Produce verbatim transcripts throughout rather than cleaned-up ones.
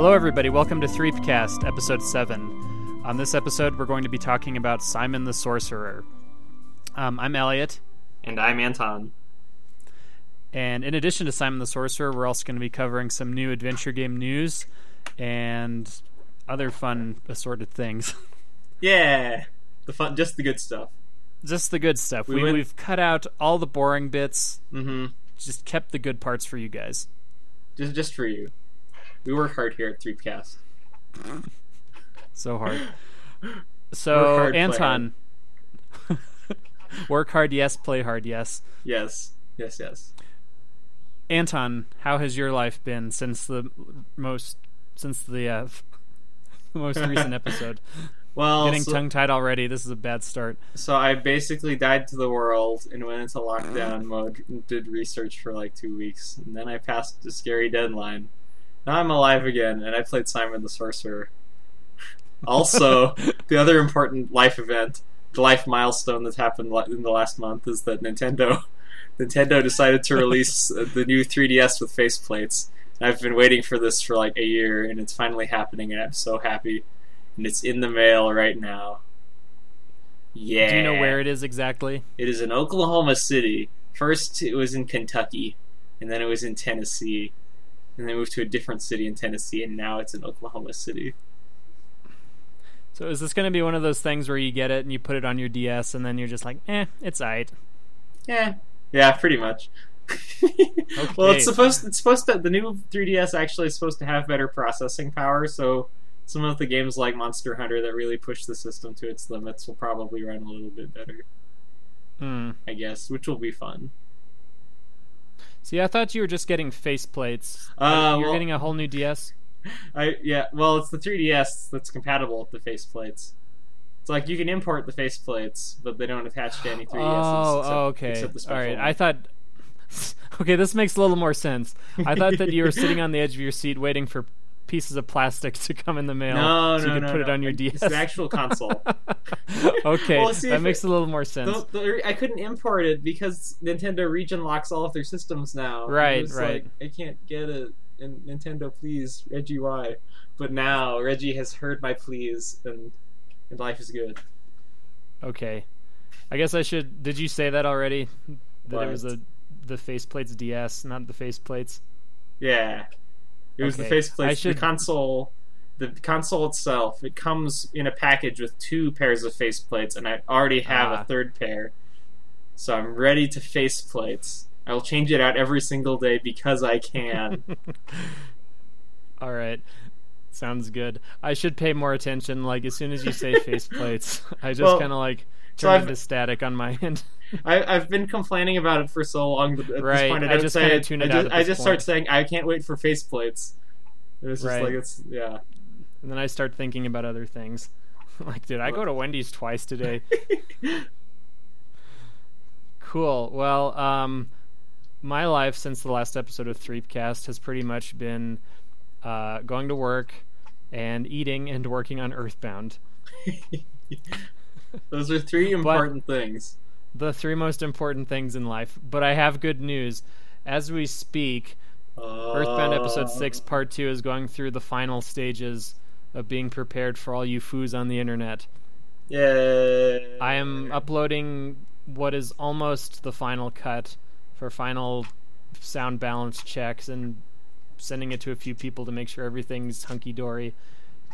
Hello everybody, welcome to ThreepCast, episode seven. On this episode, we're going to be talking about Simon the Sorcerer. Um, I'm Elliot. And I'm Anton. And in addition to Simon the Sorcerer, we're also going to be covering some new adventure game news and other fun assorted things. Yeah, the fun, just the good stuff. Just the good stuff. We we, went... We've cut out all the boring bits, mm-hmm. Just kept the good parts for you guys. Just, just for you. We work hard here at ThreepCast. So hard. So, hard, Anton. Hard. Work hard, yes. Play hard, yes. Yes. Yes, yes. Anton, how has your life been since the most since the uh, most recent episode? Well, Getting so, tongue-tied already. This is a bad start. So I basically died to the world and went into lockdown mode and did research for like two weeks. And then I passed a scary deadline. Now I'm alive again, and I played Simon the Sorcerer. Also, the other important life event, the life milestone that's happened in the last month, is that Nintendo Nintendo decided to release the new three D S with faceplates. I've been waiting for this for like a year, and it's finally happening, and I'm so happy. And it's in the mail right now. Yeah. Do you know where it is exactly? It is in Oklahoma City. First, it was in Kentucky, and then it was in Tennessee. And they moved to a different city in Tennessee, and now it's in Oklahoma City. So is this going to be one of those things where you get it and you put it on your D S, and then you're just like, eh, it's aight. Yeah, yeah, pretty much. Okay. Well, it's supposed it's supposed to the new three D S actually is supposed to have better processing power. So some of the games like Monster Hunter that really push the system to its limits will probably run a little bit better. Mm. I guess, which will be fun. See, I thought you were just getting faceplates. Uh, You're well, getting a whole new D S? I Yeah, well, it's the three D S that's compatible with the faceplates. It's like you can import the faceplates, but they don't attach to any three D Ss. Oh, except, okay. Except the special All right, one. I thought... Okay, this makes a little more sense. I thought that you were sitting on the edge of your seat waiting for pieces of plastic to come in the mail no, so no, you could no, put no. it on your D S. It's the actual console. Okay, well, see, that makes it, a little more sense. The, the, I couldn't import it because Nintendo region locks all of their systems now. Right, right. Like, I can't get it. And Nintendo, please, Reggie, why? But now Reggie has heard my pleas, and and life is good. Okay, I guess I should. Did you say that already? That what? It was a, the faceplates D S, not the faceplates. Yeah. It was okay. The faceplate, should... the console, the console itself. It comes in a package with two pairs of faceplates, and I already have ah. a third pair. So I'm ready to faceplates. I will change it out every single day because I can. All right, sounds good. I should pay more attention. Like as soon as you say faceplates, I just well, kind of like turn so into static on my end. I, I've been complaining about it for so long, but at right. this point I, I just kind of tune it I out. Just, I just point. start saying, I can't wait for faceplates. It was just right. like, it's, yeah. And then I start thinking about other things. Like, dude, I go to Wendy's twice today. Cool. Well, um, my life since the last episode of ThreepCast has pretty much been uh, going to work and eating and working on Earthbound. Those are three important but, things. The three most important things in life. But I have good news. As we speak, uh... Earthbound Episode six Part two is going through the final stages of being prepared for all you foos on the internet. Yay! I am uploading what is almost the final cut for final sound balance checks and sending it to a few people to make sure everything's hunky-dory.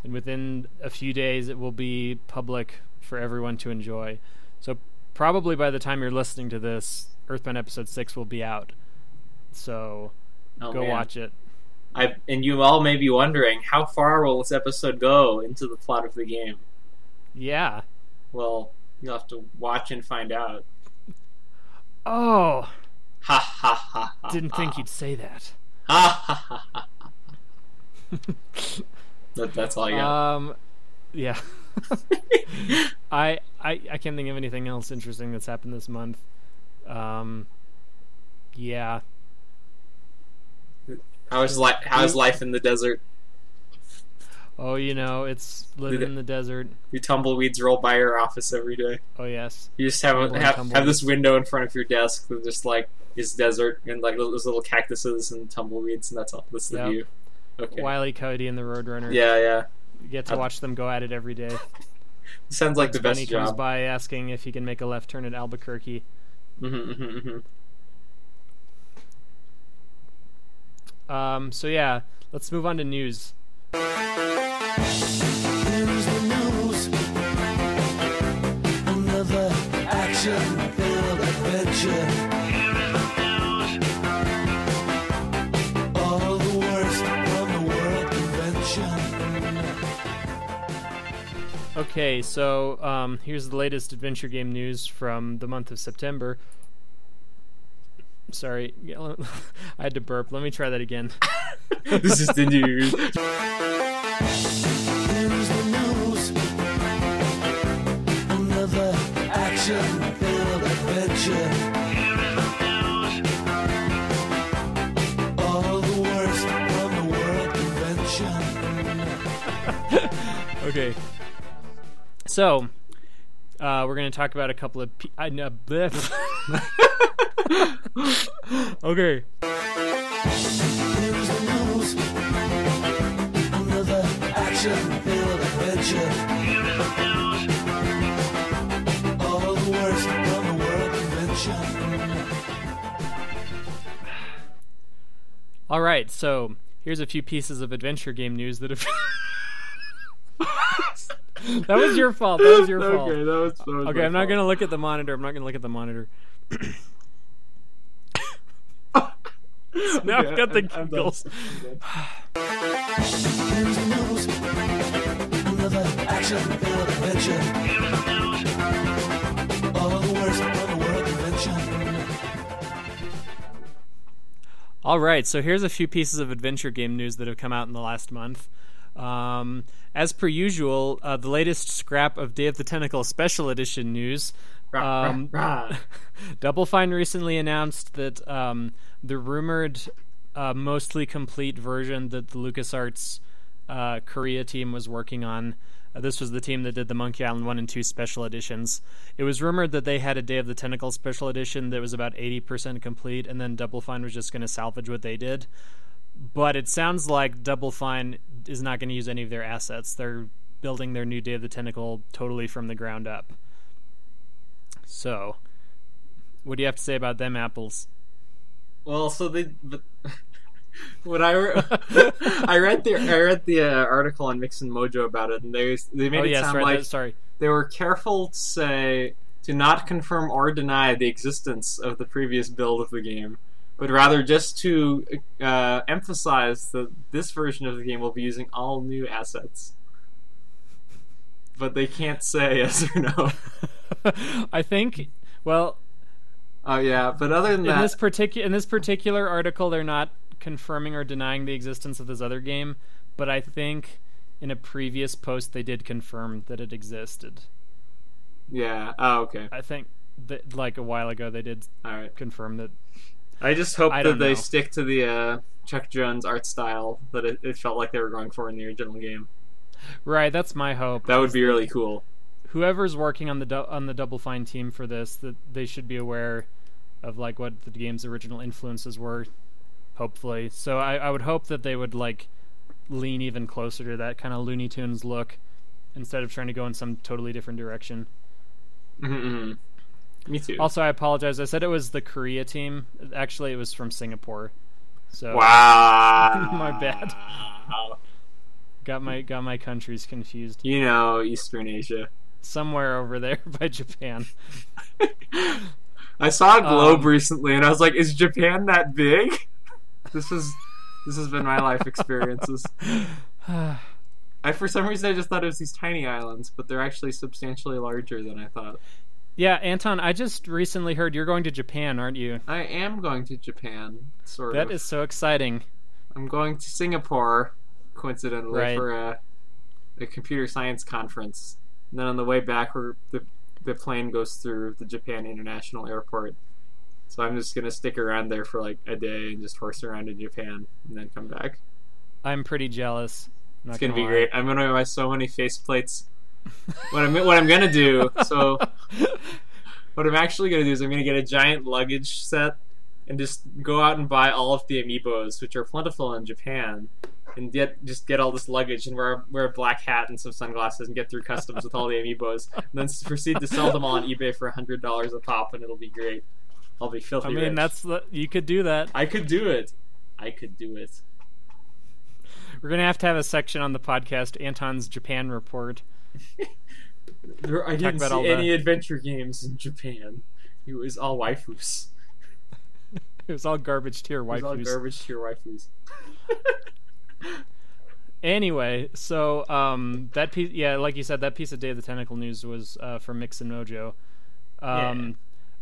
And within a few days, it will be public for everyone to enjoy. So probably by the time you're listening to this, Earthbound Episode six will be out. So oh, go man. watch it. I And you all may be wondering, how far will this episode go into the plot of the game? Yeah. Well, you'll have to watch and find out. Oh. Ha ha ha ha. Didn't ha. think you'd say that. Ha ha ha ha ha. that, That's all you got. Um, yeah. I, I I can't think of anything else interesting that's happened this month. Um, yeah. How is life? How is life in the desert? Oh, you know, it's living the, in the desert. Your tumbleweeds roll by your office every day. Oh yes. You just have a, have, have this window in front of your desk that just like is desert and like those little cactuses and tumbleweeds, and that's all. That's the yep. view. Okay. Wile E. Coyote and the Roadrunner. Yeah, yeah. You get to I'll... watch them go at it every day. Sounds like Bugs the best Bunny job. Comes by asking if he can make a left turn at Albuquerque. Mm-hmm, mm-hmm, mm-hmm. Um, so yeah, let's move on to news. Here's the news. Another action-filled adventure. Okay, so um, here's the latest adventure game news from the month of September. Sorry, I had to burp. Let me try that again. This is the news. Here's the news. Another action-filled adventure. Okay. So, uh, we're going to talk about a couple of... P- I know. Okay. Here's the news. Another action-filled adventure. Here's the news. All the words from the World Convention. All right, so here's a few pieces of adventure game news that have... That was your fault. That was your okay, fault. That was, that was okay, I'm not fault. gonna look at the monitor. I'm not gonna look at the monitor. So now okay, I've got the giggles. All right, so here's a few pieces of adventure game news that have come out in the last month. Um, as per usual, uh, the latest scrap of Day of the Tentacle Special Edition news. Um, rah, rah, rah. Double Fine recently announced that um, the rumored uh, mostly complete version that the LucasArts uh, Korea team was working on. Uh, this was the team that did the Monkey Island one and two Special Editions. It was rumored that they had a Day of the Tentacle Special Edition that was about eighty percent complete, and then Double Fine was just going to salvage what they did. But it sounds like Double Fine is not going to use any of their assets. They're building their new Day of the Tentacle totally from the ground up. So, what do you have to say about them apples? Well, so they... But, when I re- I read the I read the uh, article on Mixnmojo about it, and they they made oh, it yes, sound right, like that, sorry. They were careful to say to not confirm or deny the existence of the previous build of the game, but rather just to uh, emphasize that this version of the game will be using all new assets. But they can't say yes or no. I think, well... Oh, yeah, but other than in that... This particu- in this particular article, they're not confirming or denying the existence of this other game, but I think in a previous post they did confirm that it existed. Yeah, oh, okay. I think, that, like, a while ago they did all right. confirm that... I just hope I that they know. stick to the uh, Chuck Jones art style that it, it felt like they were going for in the original game. Right, that's my hope. That would be really cool. Whoever's working on the do- on the Double Fine team for this, that they should be aware of like what the game's original influences were. Hopefully, so I, I would hope that they would like lean even closer to that kind of Looney Tunes look instead of trying to go in some totally different direction. Mm-hmm. Me too. Also, I apologize. I said it was the Korea team. Actually, it was from Singapore. So wow. My bad. got my got my countries confused. You know, Eastern Asia. Somewhere over there by Japan. I saw a globe um, recently, and I was like, "Is Japan that big?" This is this has been my life experiences. I for some reason I just thought it was these tiny islands, but they're actually substantially larger than I thought. Yeah, Anton, I just recently heard you're going to Japan, aren't you? I am going to Japan, sort that of. That is so exciting. I'm going to Singapore, coincidentally, right. for a, a computer science conference. And then on the way back, we're, the, the plane goes through the Japan International Airport. So I'm just going to stick around there for like a day and just horse around in Japan and then come back. I'm pretty jealous. I'm it's going to be lie. great. I'm going to buy so many faceplates. What I'm what I'm gonna do so what I'm actually gonna do is I'm gonna get a giant luggage set and just go out and buy all of the Amiibos, which are plentiful in Japan, and get, just get all this luggage and wear a, wear a black hat and some sunglasses and get through customs with all the Amiibos, and then proceed to sell them all on eBay for one hundred dollars a pop, and it'll be great. I'll be filthy I mean, rich. That's the, you could do that. I could do it. I could do it. We're going to have to have a section on the podcast, Anton's Japan Report. there, I didn't see any the... adventure games in Japan. It was all waifus. It was all garbage tier waifus. It was all garbage tier waifus. Anyway, so um, that piece, yeah, like you said, that piece of Day of the Tentacle news was uh, from Mixnmojo. Um, yeah.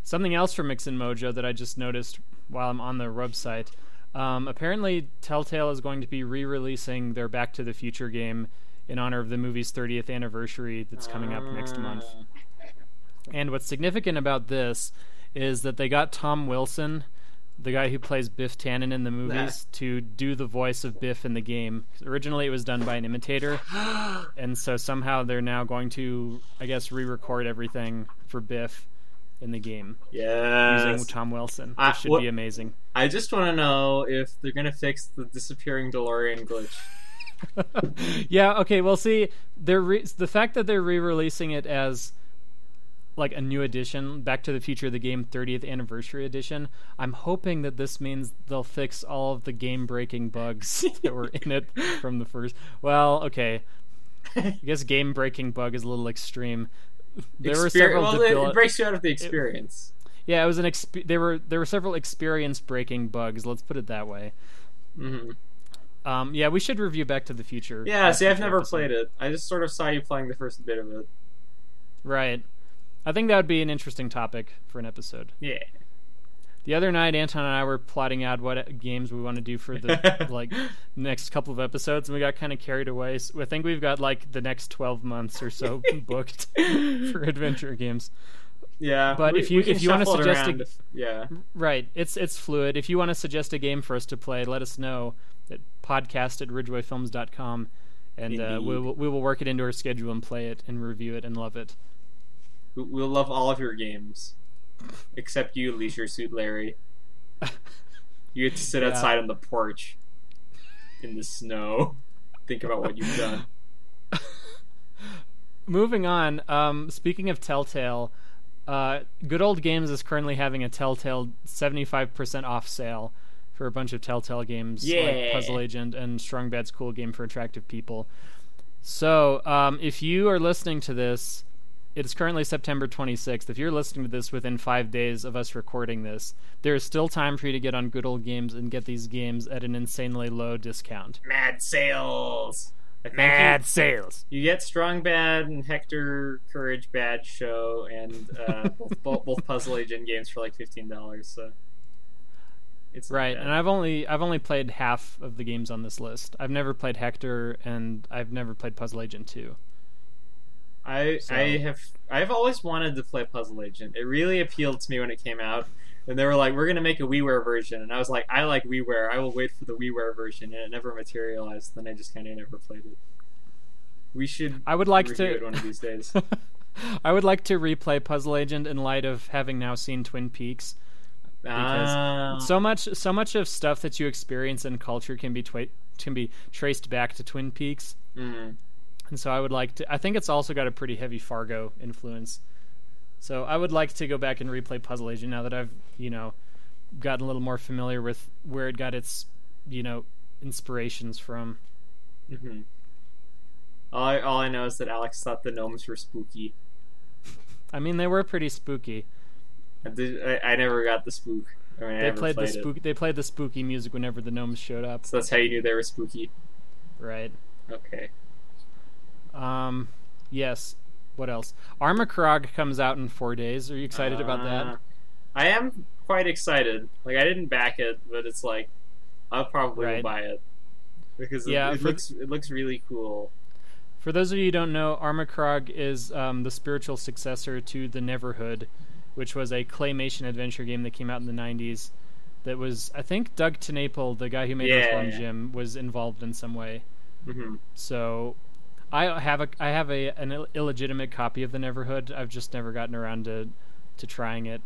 Something else from Mixnmojo that I just noticed while I'm on their website. Um, apparently, Telltale is going to be re-releasing their Back to the Future game in honor of the movie's thirtieth anniversary that's coming up next month. And what's significant about this is that they got Tom Wilson, the guy who plays Biff Tannen in the movies, nah. to do the voice of Biff in the game. Originally, it was done by an imitator, and so somehow they're now going to, I guess, re-record everything for Biff in the game. Yeah, using Tom Wilson. It should well, be amazing. I just want to know if they're going to fix the disappearing DeLorean glitch. Yeah, okay, well, see, they're re- the fact that they're re-releasing it as like a new edition, Back to the Future, the game thirtieth anniversary edition, I'm hoping that this means they'll fix all of the game-breaking bugs that were in it from the first. Well, okay, I guess game-breaking bug is a little extreme. There Exper- were several. Well, debil- it breaks you out of the experience. It, yeah, it was an. Exp- there were there were several experience-breaking bugs. Let's put it that way. Mm-hmm. Um, yeah, we should review Back to the Future. Yeah, see, I've never episode. played it. I just sort of saw you playing the first bit of it. Right. I think that would be an interesting topic for an episode. Yeah. The other night, Anton and I were plotting out what games we want to do for the like next couple of episodes, and we got kind of carried away. So I think we've got like the next twelve months or so booked for adventure games. Yeah, but we, if you if you want to suggest, a, yeah, right, it's it's fluid. If you want to suggest a game for us to play, let us know at podcast at ridgeway films dot com, and uh, we will we will work it into our schedule and play it and review it and love it. We'll love all of your games. Except you, Leisure Suit Larry. You get to sit yeah. outside on the porch in the snow. Think about what you've done. Moving on, um, speaking of Telltale, uh, Good Old Games is currently having a Telltale seventy-five percent off sale for a bunch of Telltale games yeah. like Puzzle Agent and Strong Bad's Cool Game for Attractive People. So, um, if you are listening to this, it's currently September twenty-sixth. If you're listening to this within five days of us recording this, there is still time for you to get on Good Old Games and get these games at an insanely low discount. Mad sales! Mad you, sales! You get Strong Bad and Hector Courage Bad Show and uh, both, both, both Puzzle Agent games for like fifteen dollars. So it's right, and I've only I've only played half of the games on this list. I've never played Hector, and I've never played Puzzle Agent two. I so. I have I've always wanted to play Puzzle Agent. It really appealed to me when it came out, and they were like, "We're gonna make a WiiWare version," and I was like, "I like WiiWare. I will wait for the WiiWare version," and it never materialized. Then I just kind of never played it. We should. I would like to review it one of these days. I would like to replay Puzzle Agent in light of having now seen Twin Peaks, because ah. so much so much of stuff that you experience in culture can be twi- can be traced back to Twin Peaks. Mm-hmm. And so I would like to... I think it's also got a pretty heavy Fargo influence. So I would like to go back and replay Puzzle Agent now that I've, you know, gotten a little more familiar with where it got its, you know, inspirations from. Mm-hmm. All I, all I know is that Alex thought the gnomes were spooky. I mean, they were pretty spooky. I, did, I, I never got the spook. I mean, they I played, played the spook. They played the spooky music whenever the gnomes showed up. So that's how you knew they were spooky. Right. Okay. Um, yes. What else? Armikrog comes out in four days. Are you excited uh, about that? I am quite excited. Like, I didn't back it, but it's like, I'll probably right. buy it. Because yeah, it, it, looks, th- it looks really cool. For those of you who don't know, Armikrog is um, the spiritual successor to the Neverhood, which was a claymation adventure game that came out in the nineties that was, I think, Doug Tenapel, the guy who made yeah, Earthbound yeah. Jim, was involved in some way. Mm-hmm. So... I have a I have a an illegitimate copy of the Neverhood. I've just never gotten around to to trying it.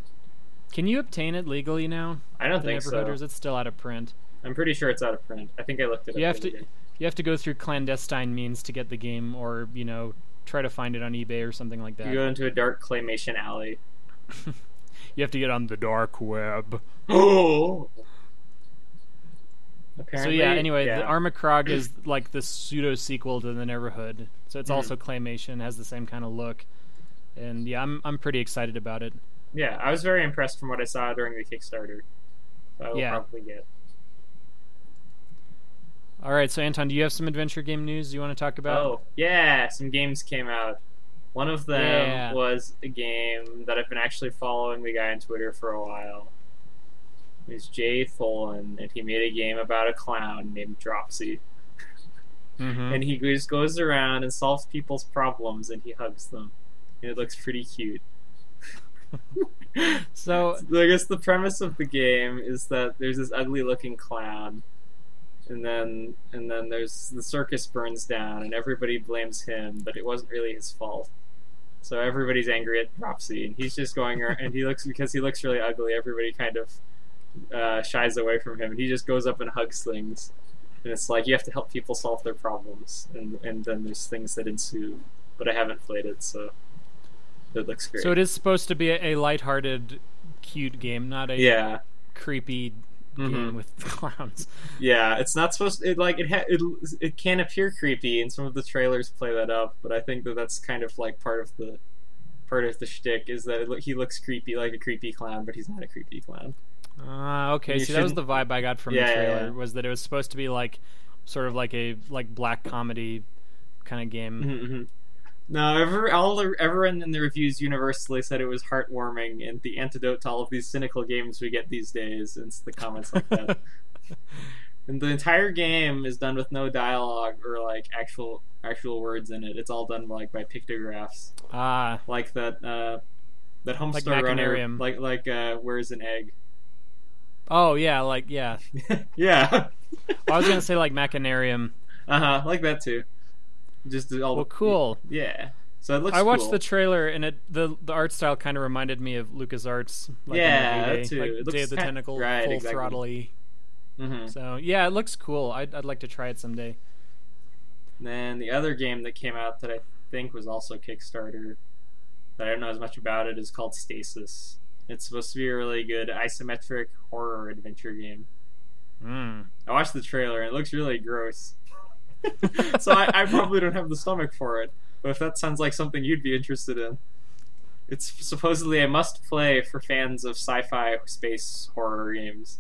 Can you obtain it legally now? I don't think so. Or is it still out of print? I'm pretty sure it's out of print. I think I looked it up. You have to, you have to go through clandestine means to get the game, or you know, try to find it on eBay or something like that. You go into a dark claymation alley. You have to get on the dark web. Oh. Apparently, so yeah. Anyway, yeah. The Armikrog is like the pseudo sequel to the Neverhood, so it's mm-hmm. also claymation, has the same kind of look, and yeah, I'm I'm pretty excited about it. Yeah, I was very impressed from what I saw during the Kickstarter. So I will yeah. probably get. All right, so Anton, do you have some adventure game news you want to talk about? Oh, yeah, some games came out. One of them yeah. was a game that I've been actually following the guy on Twitter for a while. He's Jay Tholen, and he made a game about a clown named Dropsy. Mm-hmm. And he just goes around and solves people's problems, and he hugs them. And it looks pretty cute. So, I guess the premise of the game is that there's this ugly-looking clown, and then and then there's the circus burns down, and everybody blames him, but it wasn't really his fault. So everybody's angry at Dropsy, and he's just going around, and he looks because he looks really ugly. Everybody kind of uh, shies away from him, and he just goes up and hugs things. And it's like you have to help people solve their problems, and and then there's things that ensue. But I haven't played it, so. It looks great. So it is supposed to be a, a lighthearted, cute game, not a yeah. creepy game mm-hmm. with clowns. Yeah, it's not supposed to... It, like, it, ha- it it can appear creepy, and some of the trailers play that up, but I think that that's kind of like part of the part of the shtick, is that it, he looks creepy like a creepy clown, but he's not a creepy clown. Ah, uh, okay. See, shouldn't... that was the vibe I got from yeah, the trailer, yeah. was that it was supposed to be like sort of like a like black comedy kind of game. Mm-hmm. No, every, all the, everyone in the reviews universally said it was heartwarming and the antidote to all of these cynical games we get these days, and it's the comments like that. And the entire game is done with no dialogue or like actual actual words in it. It's all done like by pictographs. Ah, like that uh, that home like store Machinarium. Runner, like like uh, where's an egg? Oh yeah, like yeah, yeah. Well, I was gonna say like Machinarium. Uh huh, like that too. Just all well, the, cool. Yeah. So it looks. I watched cool. the trailer, and it the the art style kind of reminded me of LucasArts. Like yeah, that too. Like it Day of the Tentacle, right, full exactly. throttle-y. Mm-hmm. So yeah, it looks cool. I'd I'd like to try it someday. And then the other game that came out that I think was also Kickstarter, that I don't know as much about it, is called Stasis. It's supposed to be a really good isometric horror adventure game. Mm. I watched the trailer, and it looks really gross. So I, I probably don't have the stomach for it, but if that sounds like something you'd be interested in, it's supposedly a must-play for fans of sci-fi space horror games.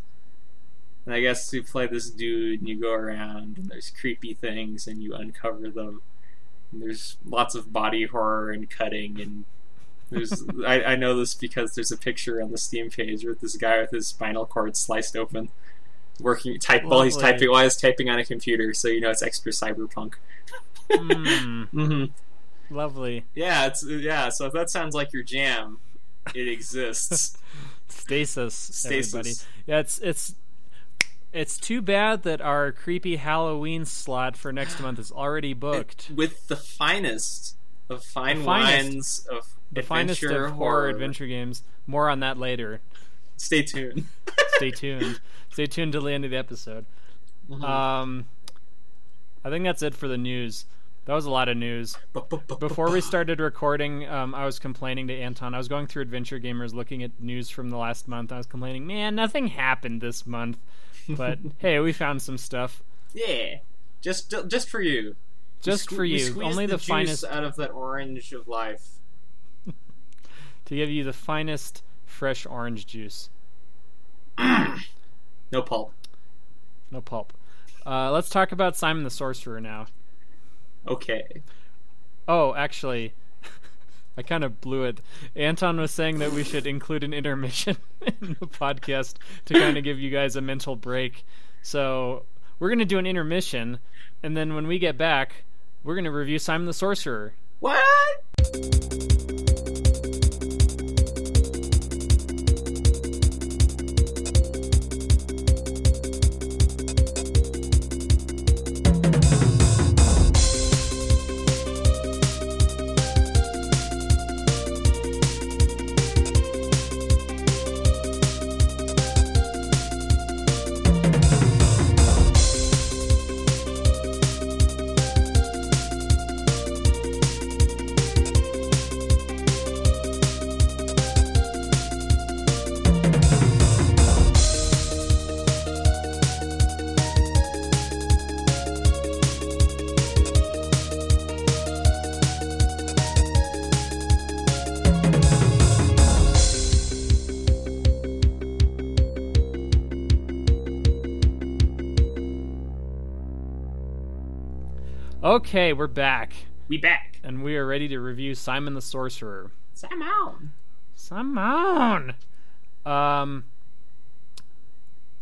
And I guess you play this dude, and you go around, and there's creepy things, and you uncover them. And there's lots of body horror and cutting, and there's I, I know this because there's a picture on the Steam page with this guy with his spinal cord sliced open. Working type Lovely. while he's typing while he's typing on a computer, so you know it's extra cyberpunk. mm. mm-hmm. Lovely. Yeah, it's yeah. So if that sounds like your jam, it exists. Stasis, Stasis. Everybody. Yeah, it's it's it's too bad that our creepy Halloween slot for next month is already booked. It, with the finest of fine the finest, wines of the finest of horror, horror adventure games. More on that later. Stay tuned. Stay tuned. Stay tuned till the end of the episode. Mm-hmm. Um, I think that's it for the news. That was a lot of news. Before we started recording, um, I was complaining to Anton. I was going through Adventure Gamers looking at news from the last month. I was complaining, man, nothing happened this month. But, hey, we found some stuff. Yeah. Just just for you. Just sque- for you. Only the, the finest out of that orange of life. To give you the finest fresh orange juice. No pulp. No pulp. Uh, let's talk about Simon the Sorcerer now. Okay. Oh, actually, I kind of blew it. Anton was saying that we should include an intermission in the podcast to kind of give you guys a mental break. So we're going to do an intermission, and then when we get back, we're going to review Simon the Sorcerer. What? Okay, we're back. We back. And we are ready to review Simon the Sorcerer. Simon. Simon. Um,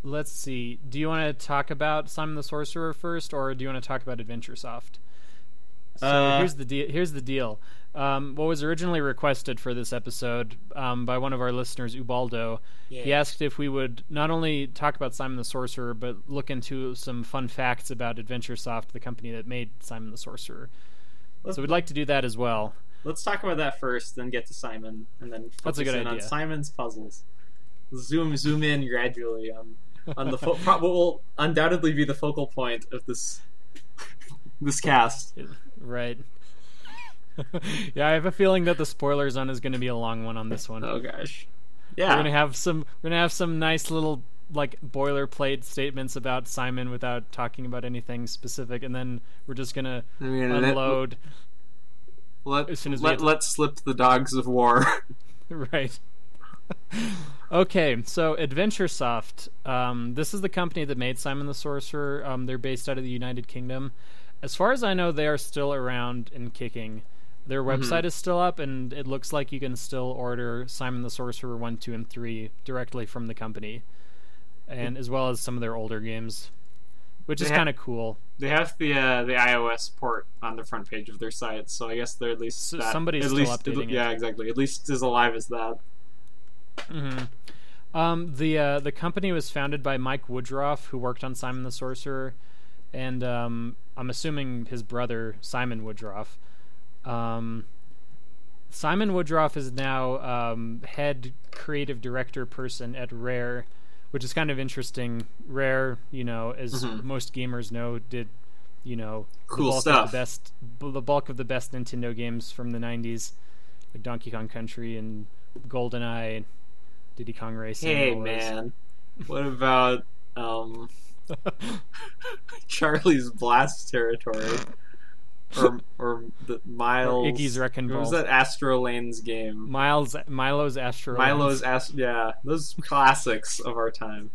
let's see. Do you want to talk about Simon the Sorcerer first, or do you want to talk about Adventure Soft? So uh, here's the de- here's the deal. Um, what was originally requested for this episode um, by one of our listeners, Ubaldo, yeah. He asked if we would not only talk about Simon the Sorcerer, but look into some fun facts about Adventure Soft, the company that made Simon the Sorcerer. Let's, so we'd like to do that as well. Let's talk about that first, then get to Simon, and then focus That's a good in idea. on Simon's puzzles. Zoom, zoom in gradually on on the fo- what will undoubtedly be the focal point of this this cast. Right. Yeah, I have a feeling that the spoiler zone is going to be a long one on this one. Oh gosh, yeah. We're gonna have some. We're gonna have some nice little like boilerplate statements about Simon without talking about anything specific, and then we're just gonna I mean, unload. Let as soon as let, we let slip the dogs of war. Right. Okay, so Adventure Soft. Um, this is the company that made Simon the Sorcerer. Um, they're based out of the United Kingdom. As far as I know, they are still around and kicking. Their website mm-hmm. is still up, and it looks like you can still order Simon the Sorcerer one, two, and three directly from the company, and as well as some of their older games, which they is kind of cool. They have the uh, the iOS port on the front page of their site, so I guess they're at least... So that, somebody's at still least, updating it, it. Yeah, exactly. At least as alive as that. Mm-hmm. Um, the, uh, the company was founded by Mike Woodroffe, who worked on Simon the Sorcerer, and um, I'm assuming his brother, Simon Woodroffe. Um, Simon Woodroffe is now um, head creative director person at Rare, which is kind of interesting. Rare, you know, as mm-hmm. most gamers know, did you know cool the bulk stuff. Of the best, the bulk of the best Nintendo games from the nineties, like Donkey Kong Country and GoldenEye, and Diddy Kong Racing. Hey man, what about um, Charlie's Blast Territory? or or the Miles or Iggy's Wrecking Ball. What was that Astro Lanes game? Miles Milo's Astro Lanes. Milo's Astro yeah, those classics of our time.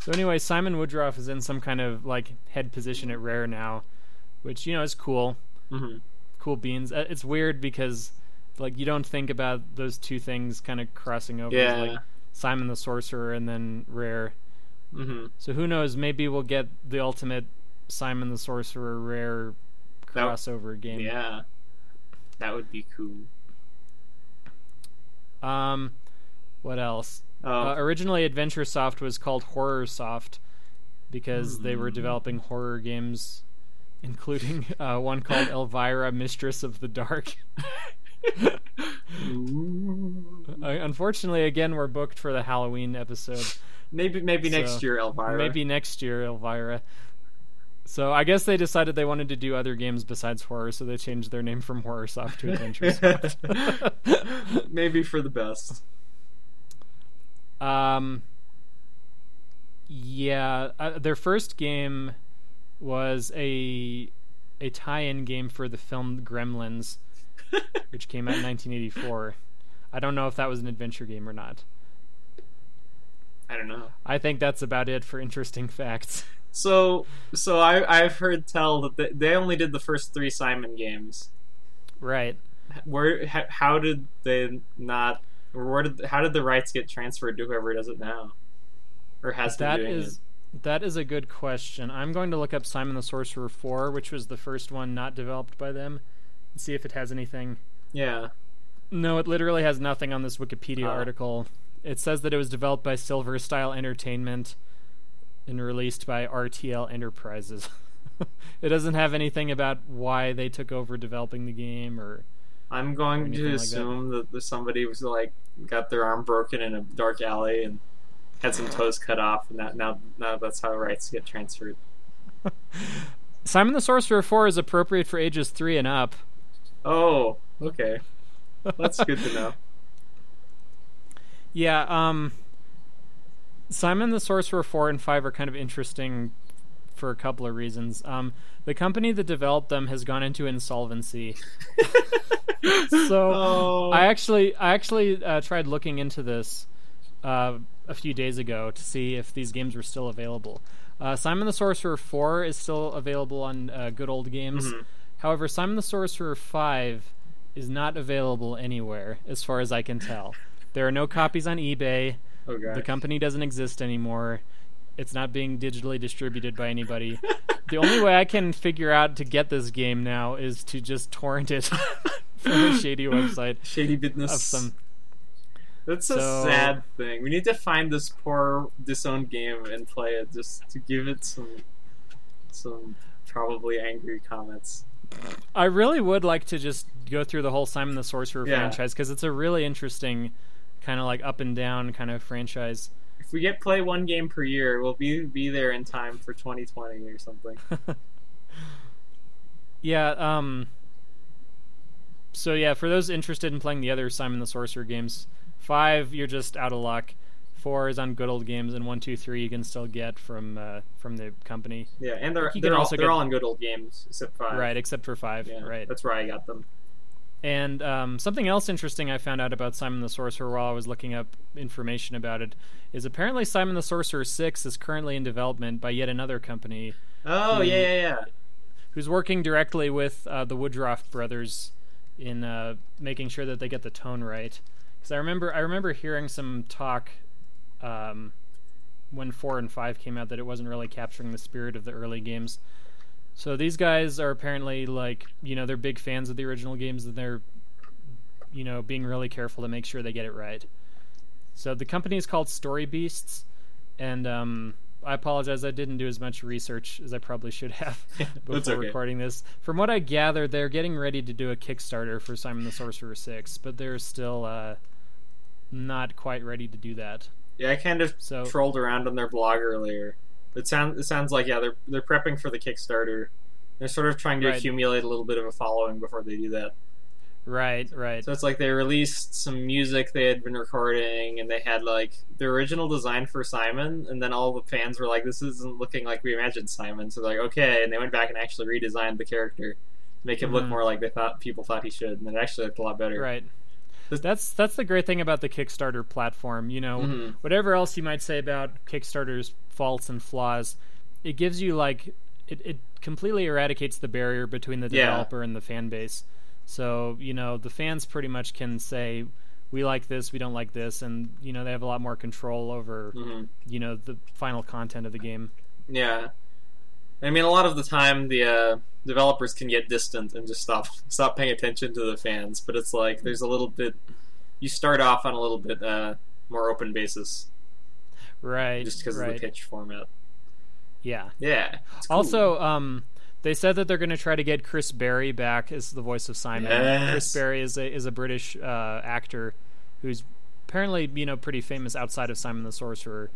So anyway, Simon Woodroffe is in some kind of like head position at Rare now, which you know is cool. Mm-hmm. Cool beans. It's weird because like you don't think about those two things kind of crossing over. Yeah. Like Simon the Sorcerer and then Rare. Mm-hmm. So who knows? Maybe we'll get the ultimate Simon the Sorcerer Rare crossover game. Yeah, that would be cool. Um, what else? Oh. Uh, originally, Adventure Soft was called Horror Soft because mm. they were developing horror games, including uh, one called Elvira, Mistress of the Dark. Unfortunately, again, we're booked for the Halloween episode. Maybe, maybe so, next year, Elvira. Maybe next year, Elvira. So I guess they decided they wanted to do other games besides horror, so they changed their name from Horror Soft to Adventure Soft. Maybe for the best. Um, yeah, uh, their first game was a a tie-in game for the film Gremlins, which came out in nineteen eighty-four. I don't know if that was an adventure game or not. I don't know. I think that's about it for interesting facts. So, so I, I've heard tell that they, they only did the first three Simon games, right? Where, how, how did they not? Where did how did the rights get transferred to whoever does it now, or has been that doing is it? That is a good question. I'm going to look up Simon the Sorcerer four, which was the first one not developed by them, and see if it has anything. Yeah. No, it literally has nothing on this Wikipedia uh. article. It says that it was developed by Silver Style Entertainment and released by R T L Enterprises. It doesn't have anything about why they took over developing the game, or I'm going or to assume like that. that somebody was like got their arm broken in a dark alley and had some toes cut off, and that now now that's how rights get transferred. Simon the Sorcerer four is appropriate for ages three and up. Oh, okay, that's good to know. Yeah, um, Simon the Sorcerer four and five are kind of interesting for a couple of reasons. Um, the company that developed them has gone into insolvency. so oh. I actually I actually uh, tried looking into this uh, a few days ago to see if these games were still available. Uh, Simon the Sorcerer four is still available on uh, Good Old Games. Mm-hmm. However, Simon the Sorcerer five is not available anywhere, as far as I can tell. There are no copies on eBay. Oh, gosh. The company doesn't exist anymore. It's not being digitally distributed by anybody. The only way I can figure out to get this game now is to just torrent it from a shady website. Shady business. Of some... That's a so, sad thing. We need to find this poor disowned game and play it just to give it some some probably angry comments. I really would like to just go through the whole Simon the Sorcerer yeah. franchise, because it's a really interesting kind of like up and down kind of franchise. If we get play one game per year, we'll be be there in time for twenty twenty or something. yeah, um... So yeah, for those interested in playing the other Simon the Sorcerer games, five, you're just out of luck. Four is on Good Old Games, and one, two, three you can still get from uh, from the company. Yeah, and they're they're, all, they're get... all on Good Old Games except five. Right, except for five. Yeah, right, that's where I got them. And um, something else interesting I found out about Simon the Sorcerer while I was looking up information about it is apparently Simon the Sorcerer six is currently in development by yet another company. Oh who, yeah, yeah, yeah. Who's working directly with uh, the Woodroffe brothers in uh, making sure that they get the tone right. Because I remember, I remember hearing some talk um, when four and five came out that it wasn't really capturing the spirit of the early games. So these guys are apparently like, you know, they're big fans of the original games, and they're, you know, being really careful to make sure they get it right. So the company is called Story Beasts, and um, I apologize, I didn't do as much research as I probably should have before okay. recording this. From what I gather, they're getting ready to do a Kickstarter for Simon the Sorcerer six, but they're still uh, not quite ready to do that. Yeah, I kind of so, trolled around on their blog earlier. It sounds it sounds like yeah, they're they're prepping for the Kickstarter. They're sort of trying to right. accumulate a little bit of a following before they do that. Right, right. So it's like they released some music they had been recording, and they had like the original design for Simon, and then all the fans were like, "This isn't looking like we imagined Simon." So they're like, "Okay," and they went back and actually redesigned the character to make him mm-hmm. look more like they thought people thought he should, and it actually looked a lot better. Right. That's that's the great thing about the Kickstarter platform. You know, mm-hmm. whatever else you might say about Kickstarter's faults and flaws, it gives you like it, it completely eradicates the barrier between the developer yeah. and the fan base. So, you know, the fans pretty much can say, we like this, we don't like this, and, you know, they have a lot more control over, mm-hmm. you know, the final content of the game. Yeah. I mean, a lot of the time, the uh, developers can get distant and just stop stop paying attention to the fans, but it's like, there's a little bit, you start off on a little bit uh, more open basis. Right, Just because right. of the pitch format. Yeah. Yeah. Cool. Also, um... they said that they're going to try to get Chris Barrie back as the voice of Simon. Yes. Chris Barrie is a is a British uh, actor who's apparently, you know, pretty famous outside of Simon the Sorcerer,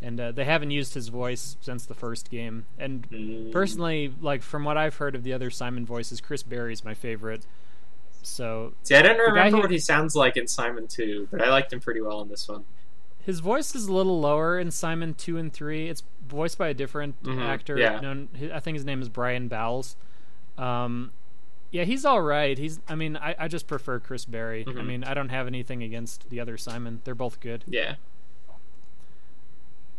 and uh, they haven't used his voice since the first game. And mm. personally, like from what I've heard of the other Simon voices, Chris Barrie's my favorite. So see, I don't remember who, what he sounds like in Simon two, but I liked him pretty well in this one. His voice is a little lower in Simon two and three. It's voiced by a different mm-hmm. actor. Yeah. Known, I think his name is Brian Bowles. Um, yeah, he's all right. He's. I mean, I, I just prefer Chris Barrie. Mm-hmm. I mean, I don't have anything against the other Simon. They're both good. Yeah.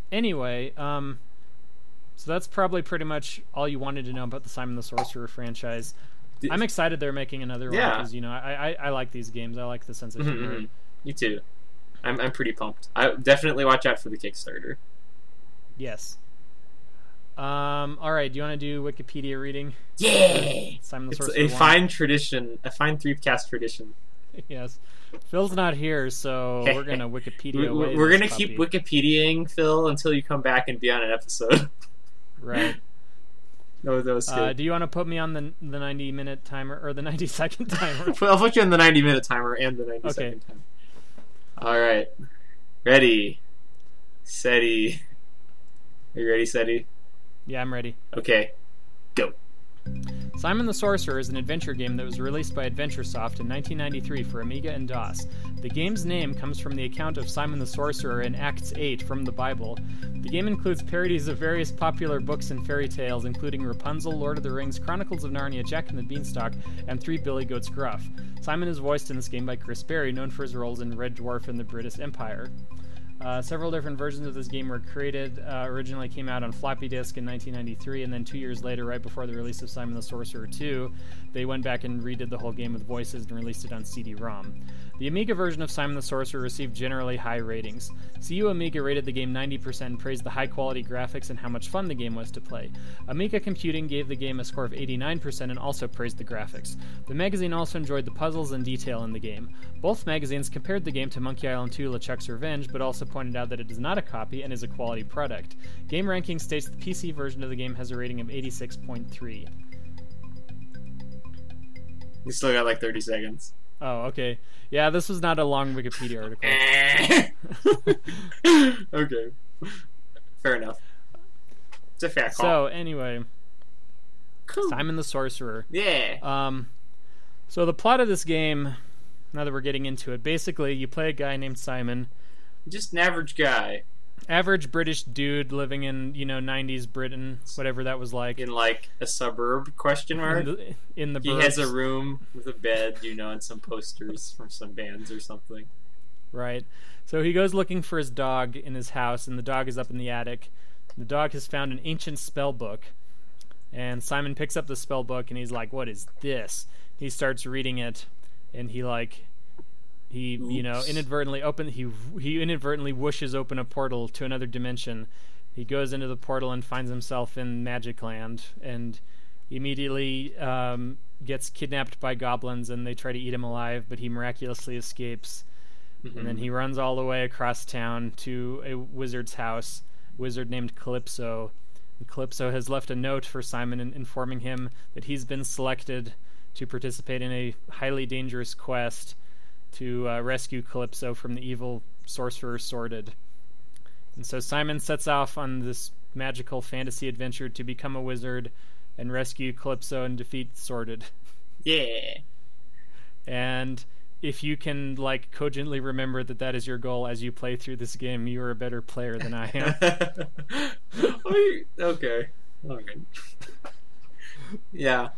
Anyway, um, so that's probably pretty much all you wanted to know about the Simon the Sorcerer franchise. I'm excited they're making another yeah. one because, you know, I, I, I like these games. I like the sense of humor. Mm-hmm. You too. I'm I'm pretty pumped. I definitely watch out for the Kickstarter. Yes. Um. All right. Do you want to do Wikipedia reading? Yeah. Simon the Sorcerer. It's a fine tradition. A fine ThreepCast tradition. Yes. Phil's not here, so we're gonna Wikipedia. Away we're gonna puppy. keep Wikipediaing Phil until you come back and be on an episode. Right. No, that was good. Uh, do you want to put me on the the ninety minute timer or the ninety second timer? Well, I'll put you on the ninety minute timer and the ninety okay. second timer. All right, ready, steady. Are you ready, steady? Yeah, I'm ready. Okay, go. Simon the Sorcerer is an adventure game that was released by Adventure Soft in nineteen ninety-three for Amiga and DOS. The game's name comes from the account of Simon the Sorcerer in Acts eight from the Bible. The game includes parodies of various popular books and fairy tales, including Rapunzel, Lord of the Rings, Chronicles of Narnia, Jack and the Beanstalk, and Three Billy Goats Gruff. Simon is voiced in this game by Chris Barrie, known for his roles in Red Dwarf and the British Empire. Uh, several different versions of this game were created. Uh, originally came out on floppy disk in nineteen ninety-three, and then two years later, right before the release of Simon the Sorcerer two, they went back and redid the whole game with voices and released it on C D ROM. The Amiga version of Simon the Sorcerer received generally high ratings. C U Amiga rated the game ninety percent and praised the high-quality graphics and how much fun the game was to play. Amiga Computing gave the game a score of eighty-nine percent and also praised the graphics. The magazine also enjoyed the puzzles and detail in the game. Both magazines compared the game to Monkey Island two: LeChuck's Revenge, but also pointed out that it is not a copy and is a quality product. Game Ranking states the P C version of the game has a rating of eighty-six point three. We still got like thirty seconds. Oh, okay. Yeah, this was not a long Wikipedia article. Okay. Fair enough. It's a fair call. So, anyway. Cool. Simon the Sorcerer. Yeah. Um, so the plot of this game, now that we're getting into it, basically you play a guy named Simon. Just an average guy. Average British dude living in, you know, nineties Britain, whatever that was like. In, like, a suburb, question mark? In the, in the He burbs. Has a room with a bed, you know, and some posters from some bands or something. Right. So he goes looking for his dog in his house, and the dog is up in the attic. The dog has found an ancient spell book, and Simon picks up the spell book, and he's like, what is this? He starts reading it, and he, like... He, Oops. you know, inadvertently open. He he inadvertently whooshes open a portal to another dimension. He goes into the portal and finds himself in Magic Land, and immediately um, gets kidnapped by goblins, and they try to eat him alive. But he miraculously escapes, mm-hmm. and then he runs all the way across town to a wizard's house. A wizard named Calypso. And Calypso has left a note for Simon, in- informing him that he's been selected to participate in a highly dangerous quest to uh, rescue Calypso from the evil sorcerer Sordid. And so Simon sets off on this magical fantasy adventure to become a wizard and rescue Calypso and defeat Sordid. Yeah. And if you can, like, cogently remember that that is your goal as you play through this game, you are a better player than I am. okay. Okay. Yeah.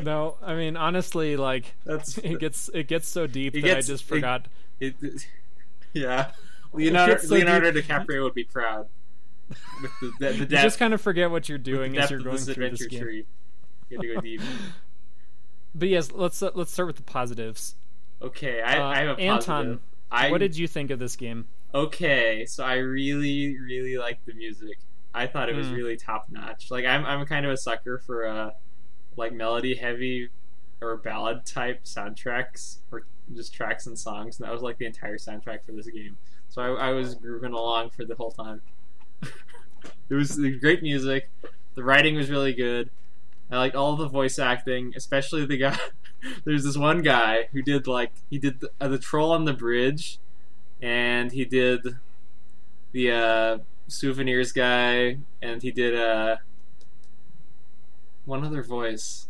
No, I mean, honestly, like, that's, it gets it gets so deep that gets, I just forgot. It, it, yeah. Leonardo, so Leonardo DiCaprio would be proud. With the, the, the depth, you just kind of forget what you're doing as you're going this through this game. Tree. You have to go deep. But yes, let's uh, let's start with the positives. Okay, I, uh, I have a positive. Anton, I, what did you think of this game? Okay, so I really, really liked the music. I thought it was mm. really top-notch. Like, I'm I'm kind of a sucker for... Uh, like melody heavy or ballad type soundtracks or just tracks and songs, and that was like the entire soundtrack for this game, so I, I was grooving along for the whole time. It was great music. The writing was really good. I liked all the voice acting, especially the guy. There's this one guy who did like he did the, uh, the troll on the bridge, and he did the uh, souvenirs guy, and he did a uh, one other voice.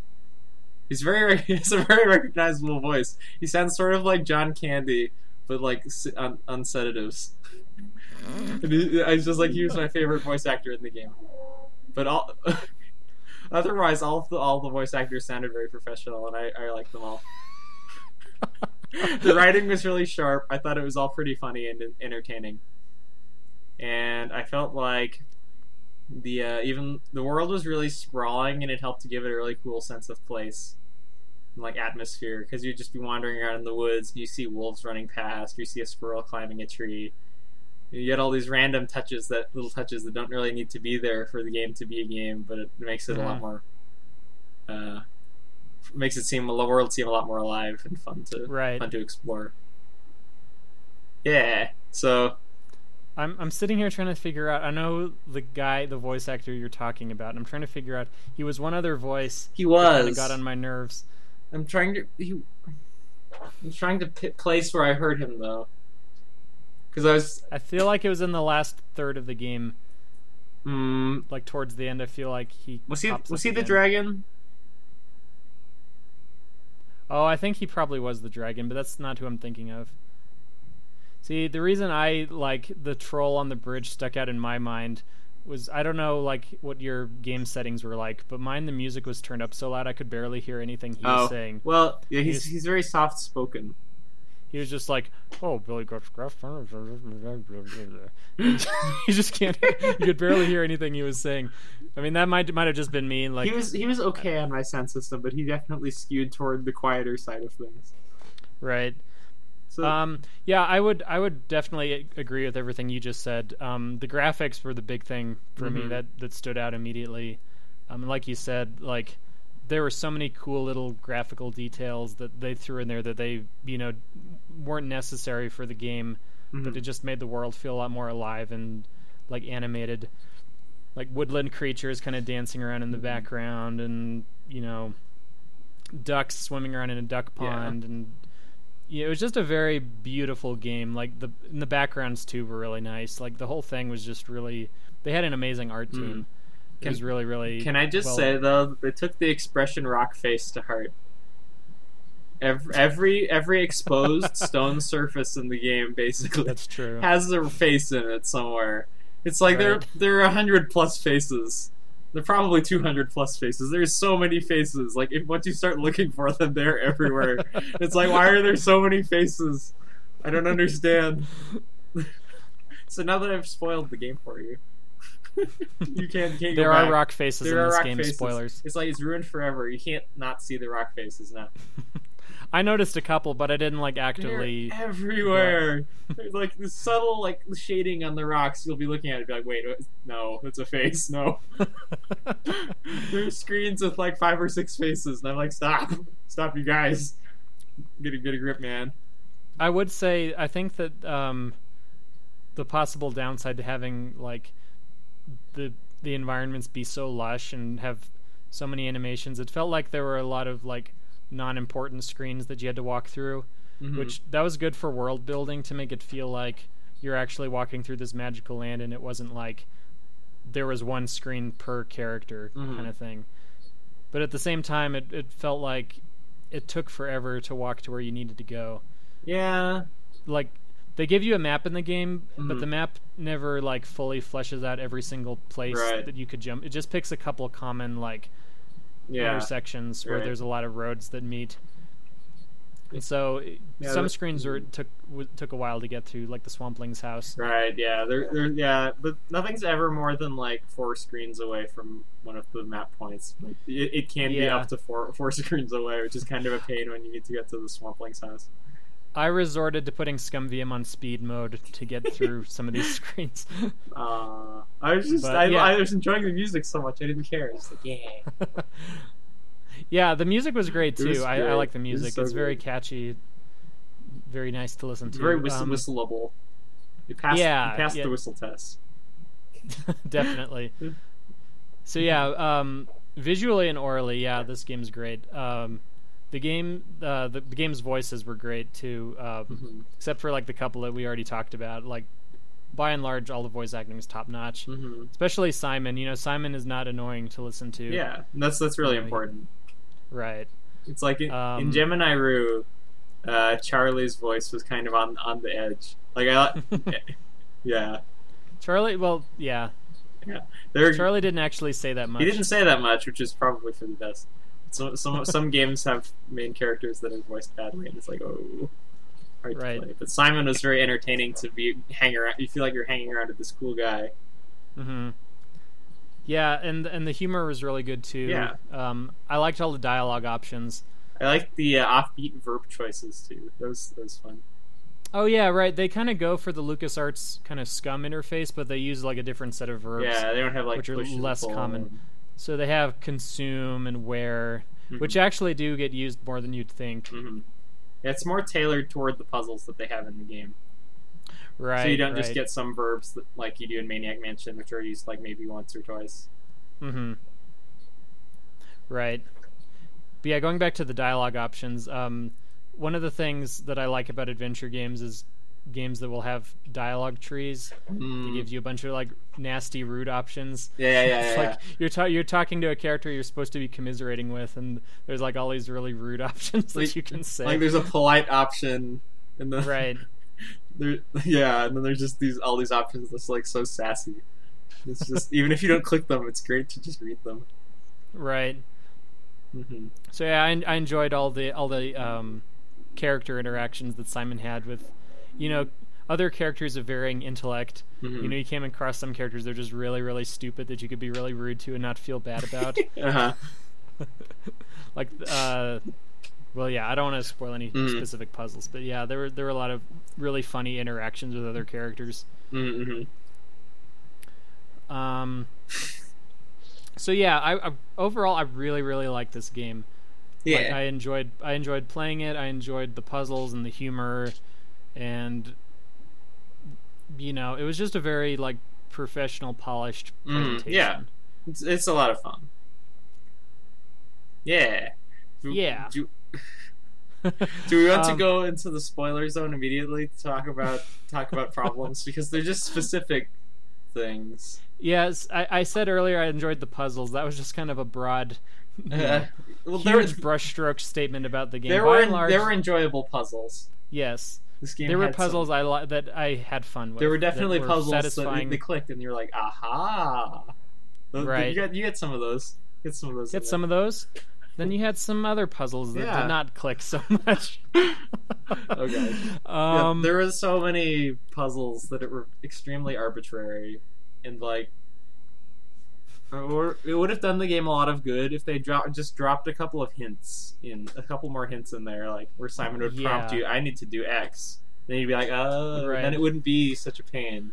He's very he's a very recognizable voice. He sounds sort of like John Candy, but like on, on sedatives. And he, I was just like, he was my favorite voice actor in the game. But all otherwise, all of the all the voice actors sounded very professional, and I I liked them all. The writing was really sharp. I thought it was all pretty funny and entertaining. And I felt like The uh, even the world was really sprawling, and it helped to give it a really cool sense of place and like atmosphere, because you'd just be wandering around in the woods and you see wolves running past, you see a squirrel climbing a tree, and you get all these random touches, that little touches that don't really need to be there for the game to be a game, but it makes it yeah. a lot more uh, makes it seem the world seem a lot more alive and fun to right. fun to explore. Yeah, so I'm I'm sitting here trying to figure out. I know the guy, the voice actor you're talking about. And I'm trying to figure out. He was one other voice. He was. That got on my nerves. I'm trying to. He, I'm trying to p- place where I heard him though. Because I was. I feel like it was in the last third of the game. Mm. Like towards the end, I feel like he. Was he? Was he the end. dragon? Oh, I think he probably was the dragon, but that's not who I'm thinking of. See, the reason I, like, the troll on the bridge stuck out in my mind was, I don't know, like, what your game settings were like, but mine, the music was turned up so loud I could barely hear anything he oh. was saying. Well, yeah, he's, he's, he's very soft-spoken. He was just like, oh, Billy Gruff's Gruff. You just can't, you could barely hear anything he was saying. I mean, that might might have just been me. Like, he was he was okay on my sound system, but he definitely skewed toward the quieter side of things. Right. So, um, yeah, I would I would definitely agree with everything you just said. Um, the graphics were the big thing for mm-hmm. me that, that stood out immediately. Um, like you said, like, there were so many cool little graphical details that they threw in there that they, you know, weren't necessary for the game, mm-hmm. but it just made the world feel a lot more alive and, like, animated. Like, woodland creatures kind of dancing around in the mm-hmm. background, and, you know, ducks swimming around in a duck pond, yeah. and yeah, it was just a very beautiful game. Like, the and the backgrounds, too, were really nice. Like, the whole thing was just really... They had an amazing art team. Mm-hmm. Can, is really, really can I just well say, though, they took the expression rock face to heart. Every every, every exposed stone surface in the game, basically, that's true. Has their face in it somewhere. It's like right. there there are one hundred plus faces. There are probably two hundred plus faces. There's so many faces. Like, if once you start looking for them, they're everywhere. It's like, why are there so many faces? I don't understand. So now that I've spoiled the game for you, you can't, can't there go are back. Rock faces there in this game faces. Spoilers, it's like it's ruined forever. You can't not see the rock faces now. I noticed a couple, but I didn't like actively. They're everywhere. There's like the subtle like shading on the rocks. You'll be looking at it and be like, wait, no, it's a face. No. There's screens with like five or six faces, and I'm like, stop stop you guys, get a, get a grip, man. I would say I think that um, the possible downside to having like the the environments be so lush and have so many animations, it felt like there were a lot of like non-important screens that you had to walk through, mm-hmm. which that was good for world building, to make it feel like you're actually walking through this magical land and it wasn't like there was one screen per character mm-hmm. kind of thing. But at the same time, it, it felt like it took forever to walk to where you needed to go. Yeah, like they give you a map in the game, mm-hmm. but the map never like fully fleshes out every single place right. that you could jump. It just picks a couple common like yeah. intersections where right. there's a lot of roads that meet. And so yeah, some screens were, took w- took a while to get through, like the Swampling's house. Right. Yeah. They're, they're, yeah. But nothing's ever more than like four screens away from one of the map points. Like, it, it can yeah. be up to four four screens away, which is kind of a pain when you need to get to the Swampling's house. I resorted to putting Scum V M on speed mode to get through some of these screens. Uh, I was just but, I, yeah. I was enjoying the music so much I didn't care. It's like, yeah. Yeah, the music was great too. Was I, I like the music. It so it's good. Very catchy, very nice to listen to. Very whistle- um, whistleable. It passed, yeah, it passed yeah. the whistle test. Definitely. So yeah, um, visually and orally, yeah, this game's great. Um, The game, uh, the, the game's voices were great too, um, mm-hmm. except for like the couple that we already talked about. Like, by and large, all the voice acting is top notch, mm-hmm. especially Simon. You know, Simon is not annoying to listen to. Yeah, that's that's really you know, important. He, right. It's like in, um, in Gemini Rue, uh, Charlie's voice was kind of on on the edge. Like I, yeah. Charlie, well, yeah. Yeah. There, Charlie didn't actually say that much. He didn't say that much, which is probably for the best. So, some some games have main characters that are voiced badly, and it's like, oh, hard right. to play. But Simon was very entertaining to be hang around. You feel like you're hanging around with this cool guy. Mm-hmm. Yeah, and and the humor was really good too. Yeah. Um, I liked all the dialogue options. I liked the uh, offbeat verb choices too. That was that was fun. Oh yeah, right. They kind of go for the LucasArts kind of Scum interface, but they use like a different set of verbs. Yeah, they don't have like which are less common. And... So they have consume and wear, mm-hmm. which actually do get used more than you'd think. Mm-hmm. Yeah, it's more tailored toward the puzzles that they have in the game. Right. So you don't right. just get some verbs that, like you do in Maniac Mansion, which are used like maybe once or twice. Mm-hmm. Right. But yeah, going back to the dialogue options, um, one of the things that I like about adventure games is games that will have dialogue trees. Mm. They give you a bunch of like nasty rude options. Yeah, yeah, yeah. It's yeah, like yeah. you're ta- you're talking to a character you're supposed to be commiserating with, and there's like all these really rude options like, that you can say. Like there's a polite option, and then right. there, yeah, and then there's just these all these options that's like so sassy. It's just even if you don't click them, it's great to just read them. Right. Mm-hmm. So yeah, I, I enjoyed all the all the um, character interactions that Simon had with, you know, other characters of varying intellect. Mm-hmm. You know, you came across some characters that are just really, really stupid that you could be really rude to and not feel bad about. uh-huh. Like, uh, well, yeah, I don't want to spoil any mm-hmm. specific puzzles, but yeah, there were there were a lot of really funny interactions with other characters. Mm-hmm. Um. So yeah, I, I overall I really, really liked this game. Yeah, like, I enjoyed I enjoyed playing it. I enjoyed the puzzles and the humor, and you know, it was just a very like professional, polished presentation. Mm, yeah, it's, it's a lot of fun. Yeah. Do, yeah. Do, do we want um, to go into the spoiler zone immediately to talk about talk about problems, because they're just specific things? Yes, I, I said earlier I enjoyed the puzzles. That was just kind of a broad, you know, uh, well, huge brushstroke statement about the game. There were large, there were enjoyable puzzles. Yes, this game. There were puzzles some. I li- that I had fun with. There were definitely that puzzles were satisfying. That they clicked and you were like, "Aha!" Those, right. You got, you get some of those. Get some of those. Get some there. of those. Then you had some other puzzles that yeah. did not click so much. Okay. Um, yeah, there were so many puzzles that it were extremely arbitrary. And like, or it would have done the game a lot of good if they dro- just dropped a couple of hints in, a couple more hints in there, like where Simon would yeah. prompt you, "I need to do X," then you'd be like, "Oh," right. Then it wouldn't be such a pain.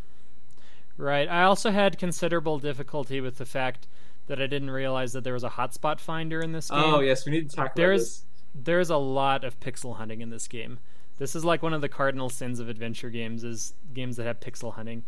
Right. I also had considerable difficulty with the fact that I didn't realize that there was a hotspot finder in this game. Oh yes, we need to talk there's, about this. There's a lot of pixel hunting in this game. This is like one of the cardinal sins of adventure games, is games that have pixel hunting.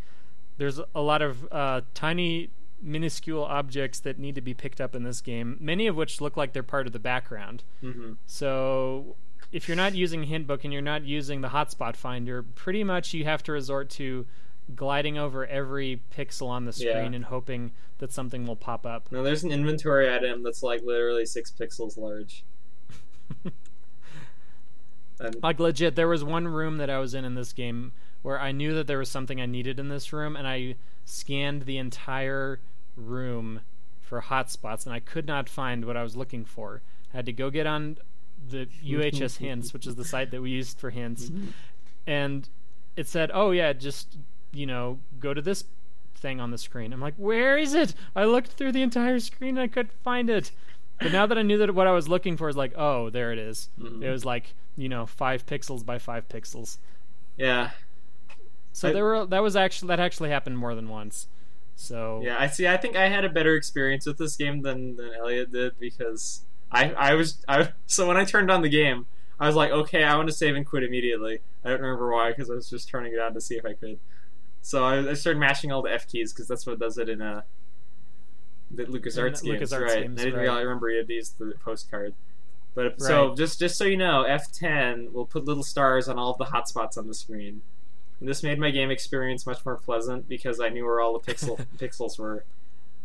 There's a lot of uh, tiny, minuscule objects that need to be picked up in this game, many of which look like they're part of the background. Mm-hmm. So if you're not using Hint Book and you're not using the hotspot finder, pretty much you have to resort to gliding over every pixel on the screen yeah. and hoping that something will pop up. Now, there's an inventory item that's like literally six pixels large. and- like legit, there was one room that I was in in this game where I knew that there was something I needed in this room, and I scanned the entire room for hotspots, and I could not find what I was looking for. I had to go get on the U H S Hints, which is the site that we used for hints, mm-hmm. and it said, "Oh yeah, just, you know, go to this thing on the screen." I'm like, "Where is it? I looked through the entire screen, I couldn't find it." But now that I knew that what I was looking for is like, "Oh, there it is." Mm-hmm. It was like, you know, five pixels by five pixels. Yeah. So there were that was actually that actually happened more than once. So yeah, I see. I think I had a better experience with this game than, than Elliot did, because I I was I so when I turned on the game, I was like, "Okay, I want to save and quit immediately." I don't remember why, because I was just turning it on to see if I could. So I, I started mashing all the F keys, because that's what does it in a the LucasArts games, LucasArts right? Games, I didn't right. really remember you had these the postcard. But right. so just just so you know, F ten will put little stars on all of the hotspots on the screen. And this made my game experience much more pleasant, because I knew where all the pixel pixels were.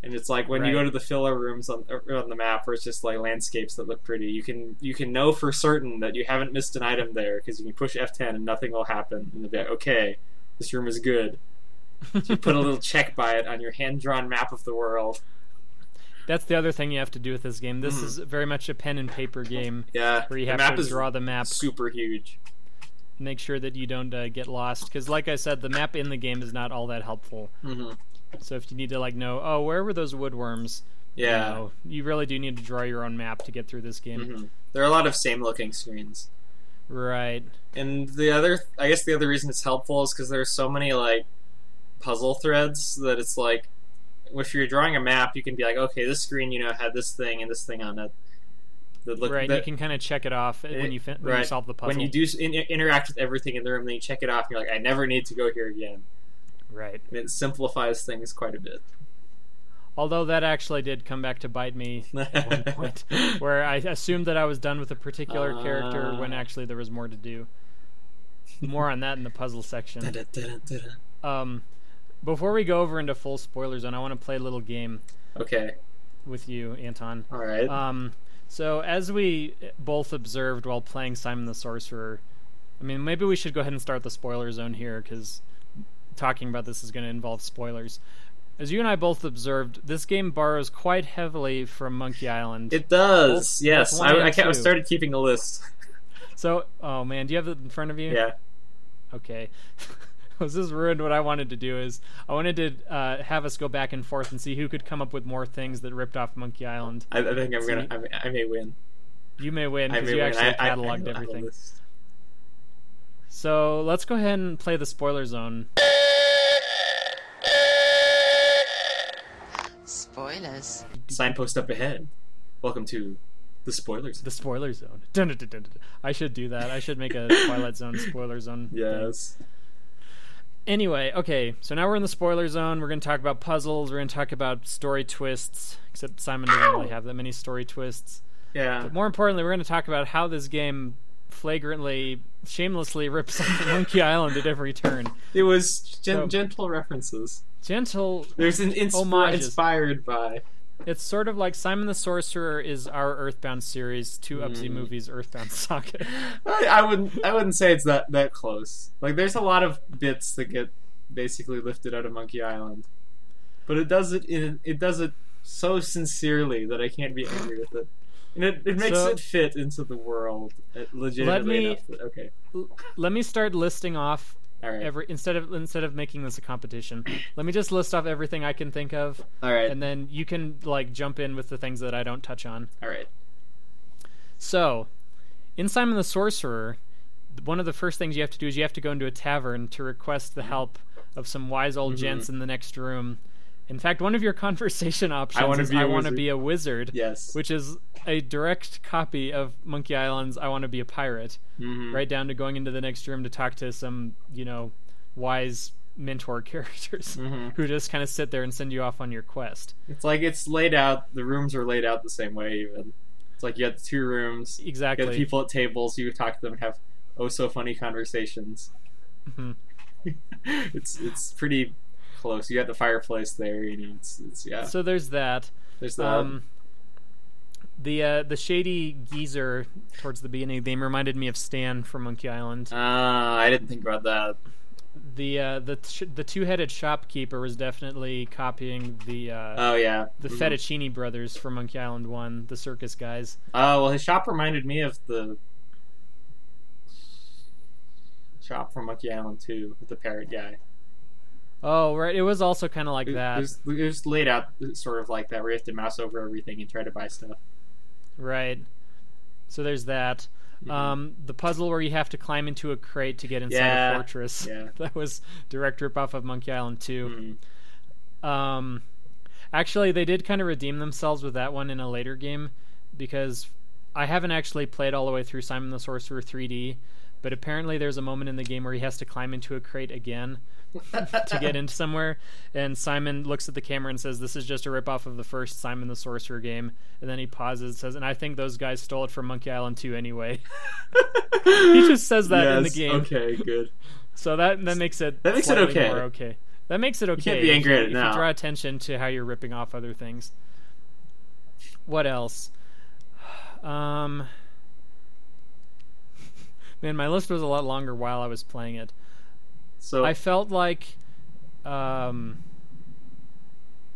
And it's like when right. you go to the filler rooms on, on the map, where it's just like landscapes that look pretty, you can you can know for certain that you haven't missed an item there, because you can push F ten and nothing will happen, and you'll be like, "Okay, this room is good." So you put a little check by it on your hand-drawn map of the world. That's the other thing you have to do with this game. This mm. is very much a pen and paper game. Yeah, where you the have to draw the map. Super huge. Make sure that you don't uh, get lost, because like I said, the map in the game is not all that helpful. Mm-hmm. So if you need to like know, oh, where were those woodworms? Yeah, you know, you really do need to draw your own map to get through this game. Mm-hmm. There are a lot of same looking screens, right? And the other, I guess the other reason it's helpful is because there's so many like puzzle threads that it's like, if you're drawing a map, you can be like, "Okay, this screen, you know, had this thing and this thing on it." Look, right, that, you can kind of check it off it, when, you fin- when right. you solve the puzzle. When you do in- interact with everything in the room, then you check it off, and you're like, "I never need to go here again." Right. And it simplifies things quite a bit. Although that actually did come back to bite me at one point, where I assumed that I was done with a particular uh... character when actually there was more to do. More on that in the puzzle section. Da, da, da, da, da. Um, before we go over into full spoiler zone, I want to play a little game. Okay. With you, Anton. All right. Um... So, as we both observed while playing Simon the Sorcerer, I mean, maybe we should go ahead and start the spoiler zone here, because talking about this is going to involve spoilers. As you and I both observed, this game borrows quite heavily from Monkey Island. It does, both, yes. Both I, I, I started keeping a list. So, oh man, do you have it in front of you? Yeah. Okay. This is ruined. What I wanted to do is I wanted to uh, have us go back and forth and see who could come up with more things that ripped off Monkey Island. I, I think I'm so gonna. You, I may win. You may win because you win. actually I, cataloged I, I, I everything. So let's go ahead and play the spoiler zone. Spoilers. Signpost up ahead. Welcome to the spoilers. The spoiler zone. Dun, dun, dun, dun, dun. I should do that. I should make a Twilight Zone spoiler zone. Yes. Thing. Anyway, okay, so now we're in the spoiler zone. We're going to talk about puzzles. We're going to talk about story twists, except Simon doesn't Ow! really have that many story twists. Yeah. But more importantly, we're going to talk about how this game flagrantly, shamelessly rips off Monkey Island at every turn. It was gen- so, gentle references. Gentle There's an insp- homages. Inspired by. It's sort of like Simon the Sorcerer is our Earthbound series to mm. Upsy Movie's Earthbound Saga. I, I wouldn't I wouldn't say it's that, that close. Like, there's a lot of bits that get basically lifted out of Monkey Island. But it does it in, it does it so sincerely that I can't be angry with it. And it, it makes so, it fit into the world legitimately let me, enough. That, okay. L- let me start listing off All right. Every instead of instead of making this a competition, let me just list off everything I can think of. All right. And then you can like jump in with the things that I don't touch on. All right. So, in Simon the Sorcerer, one of the first things you have to do is you have to go into a tavern to request the help of some wise old mm-hmm. gents in the next room. In fact, one of your conversation options I wanna is be I want to be a wizard, yes. which is a direct copy of Monkey Island's I Want to Be a Pirate, mm-hmm. right down to going into the next room to talk to some, you know, wise mentor characters mm-hmm. who just kind of sit there and send you off on your quest. It's like it's laid out, the rooms are laid out the same way even. It's like you have the two rooms, exactly. you have people at tables, you talk to them and have oh-so-funny conversations. Mm-hmm. it's it's pretty... close. You got the fireplace there, you know. It's, it's yeah. So there's that. There's that. Um, the uh, the shady geezer towards the beginning of the game reminded me of Stan from Monkey Island. Ah, uh, I didn't think about that. The uh, the t- the two-headed shopkeeper was definitely copying the. Uh, oh yeah. The mm-hmm. Fettuccine Brothers from Monkey Island One, the circus guys. Oh uh, well, his shop reminded me of the shop from Monkey Island Two with the parrot guy. Oh, right. It was also kind of like it, that. It was, it was laid out sort of like that, where you have to mouse over everything and try to buy stuff. Right. So there's that. Mm-hmm. Um, the puzzle where you have to climb into a crate to get inside yeah. a fortress. Yeah. That was direct ripoff of Monkey Island two. Mm-hmm. Um, actually, they did kind of redeem themselves with that one in a later game, because I haven't actually played all the way through Simon the Sorcerer three D, but apparently there's a moment in the game where he has to climb into a crate again to get into somewhere, and Simon looks at the camera and says, "This is just a ripoff of the first Simon the Sorcerer game," and then he pauses and says, "And I think those guys stole it from Monkey Island two anyway." He just says that yes, in the game. Okay, good. So that that makes it that makes it okay. okay. That makes it okay. You can't be angry at it now. If you draw attention to how you're ripping off other things. What else? Um, man, my list was a lot longer while I was playing it. So I felt like, um,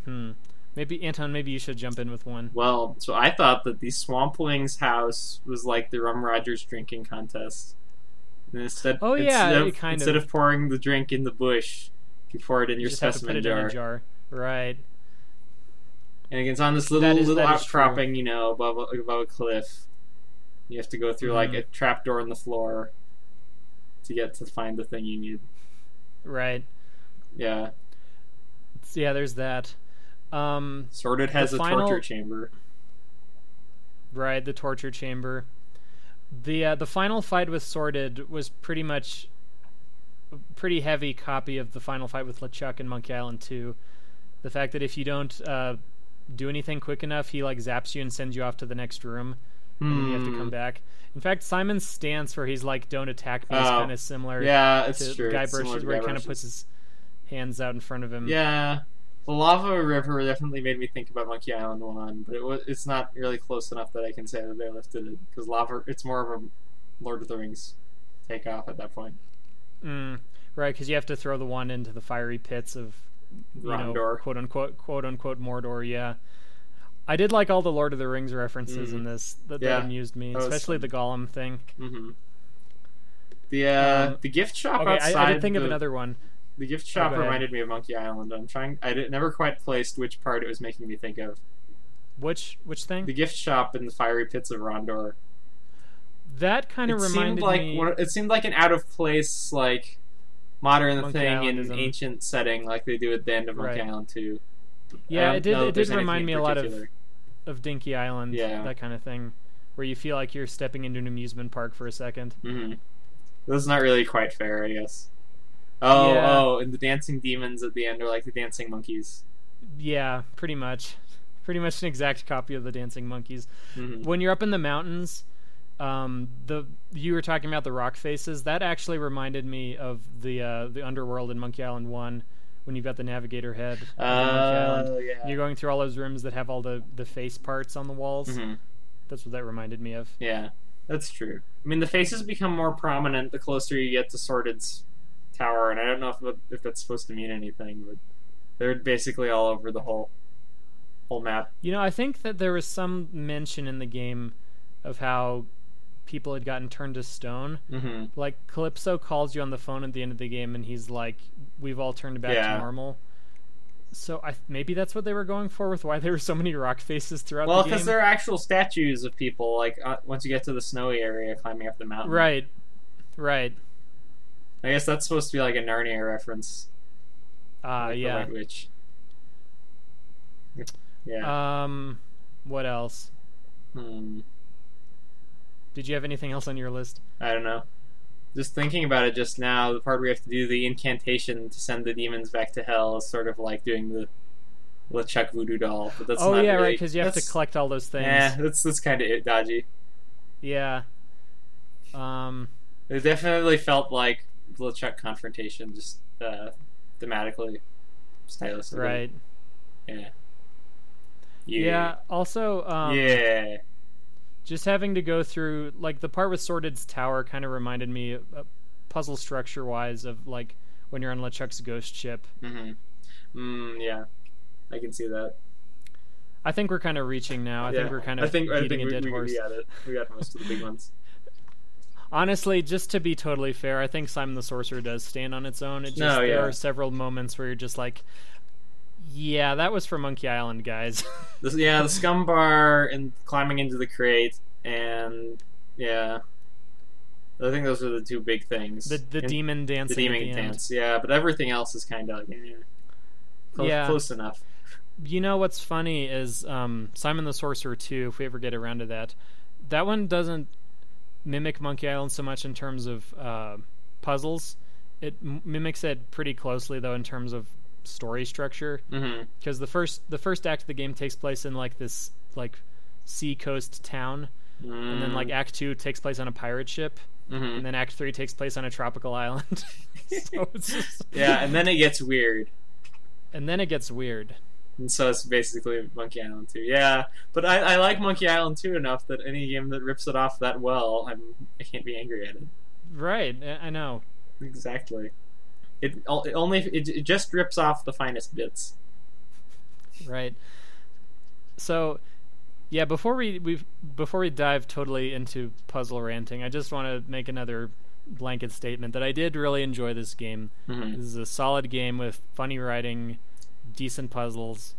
hmm, maybe Anton, maybe you should jump in with one. Well, so I thought that the Swampling's house was like the Rum Rogers drinking contest. And instead, oh yeah, instead, of, kind instead of. of pouring the drink in the bush, you pour it in you your specimen have to put jar. It in a jar, right? And it's on this little is, little outcropping, you know, above a, above a cliff. You have to go through mm. like a trapdoor in the floor to get to find the thing you need. Right. Yeah. Yeah, there's that. Um, Sordid has the a final... torture chamber. Right, the torture chamber. The uh, the final fight with Sordid was pretty much a pretty heavy copy of the final fight with LeChuck in Monkey Island two. The fact that if you don't uh, do anything quick enough, he like zaps you and sends you off to the next room. And then you have to come back. In fact, Simon's stance where he's like, "Don't attack me," is oh, kind of similar yeah, it's to true. Guy it's Burch's, where Guy he kind of puts his hands out in front of him. Yeah. The Lava River definitely made me think about Monkey Island one, but it was, it's not really close enough that I can say that they lifted it, because Lava, it's more of a Lord of the Rings takeoff at that point. Mm, right, because you have to throw the wand into the fiery pits of, you Rondor. know, quote-unquote, quote-unquote Mordor, yeah. I did like all the Lord of the Rings references mm-hmm. in this that, yeah. that amused me, especially the Gollum thing. Mm-hmm. The uh, um, the gift shop okay, outside. I, I did think the, of another one. The gift shop oh, reminded me of Monkey Island. I'm trying. I did, never quite placed which part it was making me think of. Which which thing? The gift shop in the fiery pits of Rondor. That kind of reminded like me. One, it seemed like an out of place like modern Monkey thing Island in an ancient setting, like they do at the end of Monkey right. Island two. Yeah, it did. It did remind me a lot of of Dinky Island. Yeah. That kind of thing, where you feel like you're stepping into an amusement park for a second. Mm-hmm. That's not really quite fair, I guess. Oh, yeah. oh, and the dancing demons at the end are like the dancing monkeys. Yeah, pretty much. Pretty much an exact copy of the dancing monkeys. Mm-hmm. When you're up in the mountains, um, the you were talking about the rock faces. That actually reminded me of the uh, the underworld in Monkey Island one, when you've got the navigator head. Oh, uh, yeah. You're going through all those rooms that have all the, the face parts on the walls. Mm-hmm. That's what that reminded me of. Yeah. That's true. I mean, the faces become more prominent the closer you get to Sordid's tower, and I don't know if if that's supposed to mean anything, but they're basically all over the whole whole map. You know, I think that there was some mention in the game of how people had gotten turned to stone. Mm-hmm. Like, Calypso calls you on the phone at the end of the game, and he's like, we've all turned back yeah. to normal. So I maybe that's what they were going for with why there were so many rock faces throughout well, the game. Well, because there are actual statues of people, like, uh, once you get to the snowy area, climbing up the mountain. Right, right. I guess that's supposed to be, like, a Narnia reference. Ah, uh, like yeah. The White Witch. Yeah. Um, what else? Hmm. Did you have anything else on your list? I don't know. Just thinking about it just now, the part where you have to do the incantation to send the demons back to hell is sort of like doing the LeChuck voodoo doll. But that's oh, not yeah, really, right, because you have to collect all those things. Yeah, that's, that's kind of it, dodgy. Yeah. Um, it definitely felt like LeChuck confrontation, just uh, thematically, stylistically. Right. Yeah. Yeah, yeah also... Um, yeah. Just having to go through, like, the part with Sordid's tower kind of reminded me, uh, puzzle structure-wise, of, like, when you're on LeChuck's ghost ship. Mm-hmm. Mm, yeah. I can see that. I think we're kind of reaching now. I yeah. think we're kind of I think, beating I think a we, dead we, horse. We got it. We got most of the big ones. Honestly, just to be totally fair, I think Simon the Sorcerer does stand on its own. It just, no, yeah. There are several moments where you're just like... Yeah, that was for Monkey Island, guys. Yeah, the scum bar and climbing into the crate, and yeah, I think those are the two big things. The the and demon dancing. The demon at the dance, end. Yeah, but everything else is kind of yeah, close, yeah. close enough. You know what's funny is um, Simon the Sorcerer two. If we ever get around to that, that one doesn't mimic Monkey Island so much in terms of uh, puzzles. It m- mimics it pretty closely though in terms of story structure, because mm-hmm. the first the first act of the game takes place in like this like seacoast town, mm. and then like act two takes place on a pirate ship, mm-hmm. and then act three takes place on a tropical island. So it's just... yeah, and then it gets weird. And then it gets weird. And so it's basically Monkey Island two. Yeah, but I, I like Monkey Island two enough that any game that rips it off that well, I'm I can't be angry at it. Right, I know exactly. It only it, it just rips off the finest bits, right? So, yeah. Before we we before we dive totally into puzzle ranting, I just want to make another blanket statement that I did really enjoy this game. Mm-hmm. This is a solid game with funny writing, decent puzzles,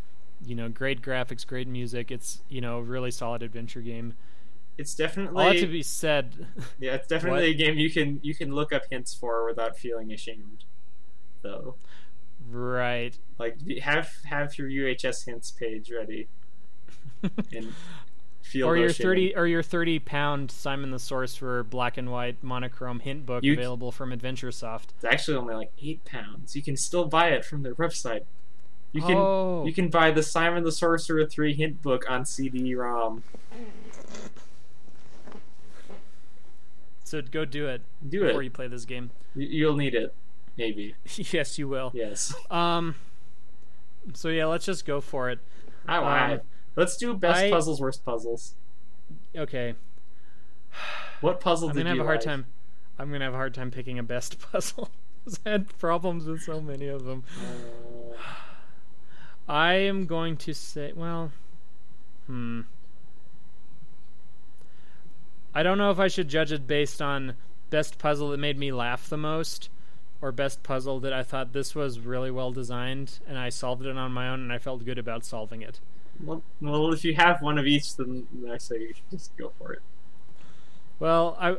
you know, great graphics, great music. It's you know a really solid adventure game. It's definitely a lot to be said. Yeah, it's definitely a game you can you can look up hints for without feeling ashamed. Though, right? Like have have your U H S hints page ready, and feel or no your shame. thirty or your thirty pound Simon the Sorcerer black and white monochrome hint book you, available from Adventure Soft. It's actually only like eight pounds. You can still buy it from their website. You can oh. you can buy the Simon the Sorcerer three hint book on C D ROM. So go do it. Do before it before you play this game. Y- you'll need it. Maybe. Yes, you will. Yes. Um. So yeah, let's just go for it. I um, Let's do best I, puzzles, worst puzzles. Okay. What puzzle I'm did you I'm gonna have a hard like? time. I'm gonna have a hard time picking a best puzzle. I had problems with so many of them. Uh, I am going to say. Well. Hmm. I don't know if I should judge it based on best puzzle that made me laugh the most, or best puzzle that I thought this was really well designed and I solved it on my own and I felt good about solving it. Well, well if you have one of each, then I say you should just go for it. Well, I,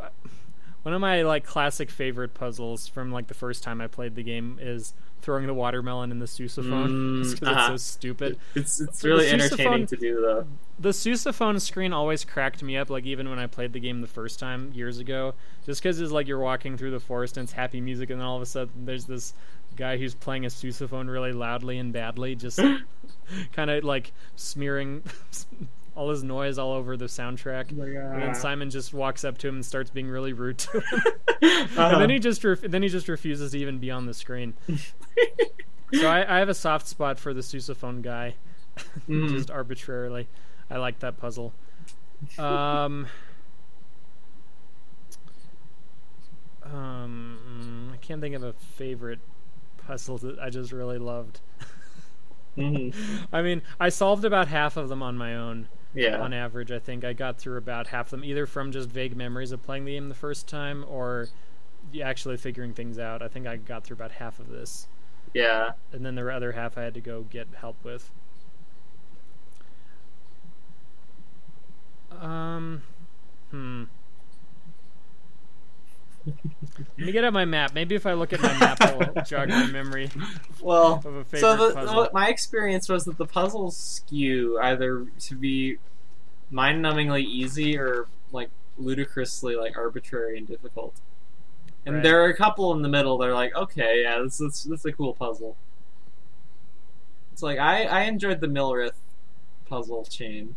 one of my like classic favorite puzzles from like the first time I played the game is throwing the watermelon in the sousaphone. Mm, uh-huh. It's so stupid. It's it's so really entertaining to do though. The sousaphone screen always cracked me up. Like even when I played the game the first time years ago, just because it's like you're walking through the forest and it's happy music, and then all of a sudden there's this guy who's playing a sousaphone really loudly and badly, just kind of like smearing all his noise all over the soundtrack. Yeah. And then Simon just walks up to him and starts being really rude to him. Uh-huh. And then he just ref- then he just refuses to even be on the screen. So I, I have a soft spot for the sousaphone guy. Mm. Just arbitrarily. I like that puzzle. Um, um, I can't think of a favorite puzzle that I just really loved. Mm-hmm. I mean, I solved about half of them on my own. Yeah. On average, I think I got through about half of them, either from just vague memories of playing the game the first time or actually figuring things out. I think I got through about half of this. Yeah. And then the other half I had to go get help with. Um, hmm. Let me get out my map. Maybe if I look at my map, I'll jog my memory. Well, of a favorite so the, puzzle. The, my experience was that the puzzles skew either to be mind-numbingly easy or like ludicrously like arbitrary and difficult. And right. There are a couple in the middle that are like, okay, yeah, this is this is a cool puzzle. It's like I I enjoyed the Millrith puzzle chain.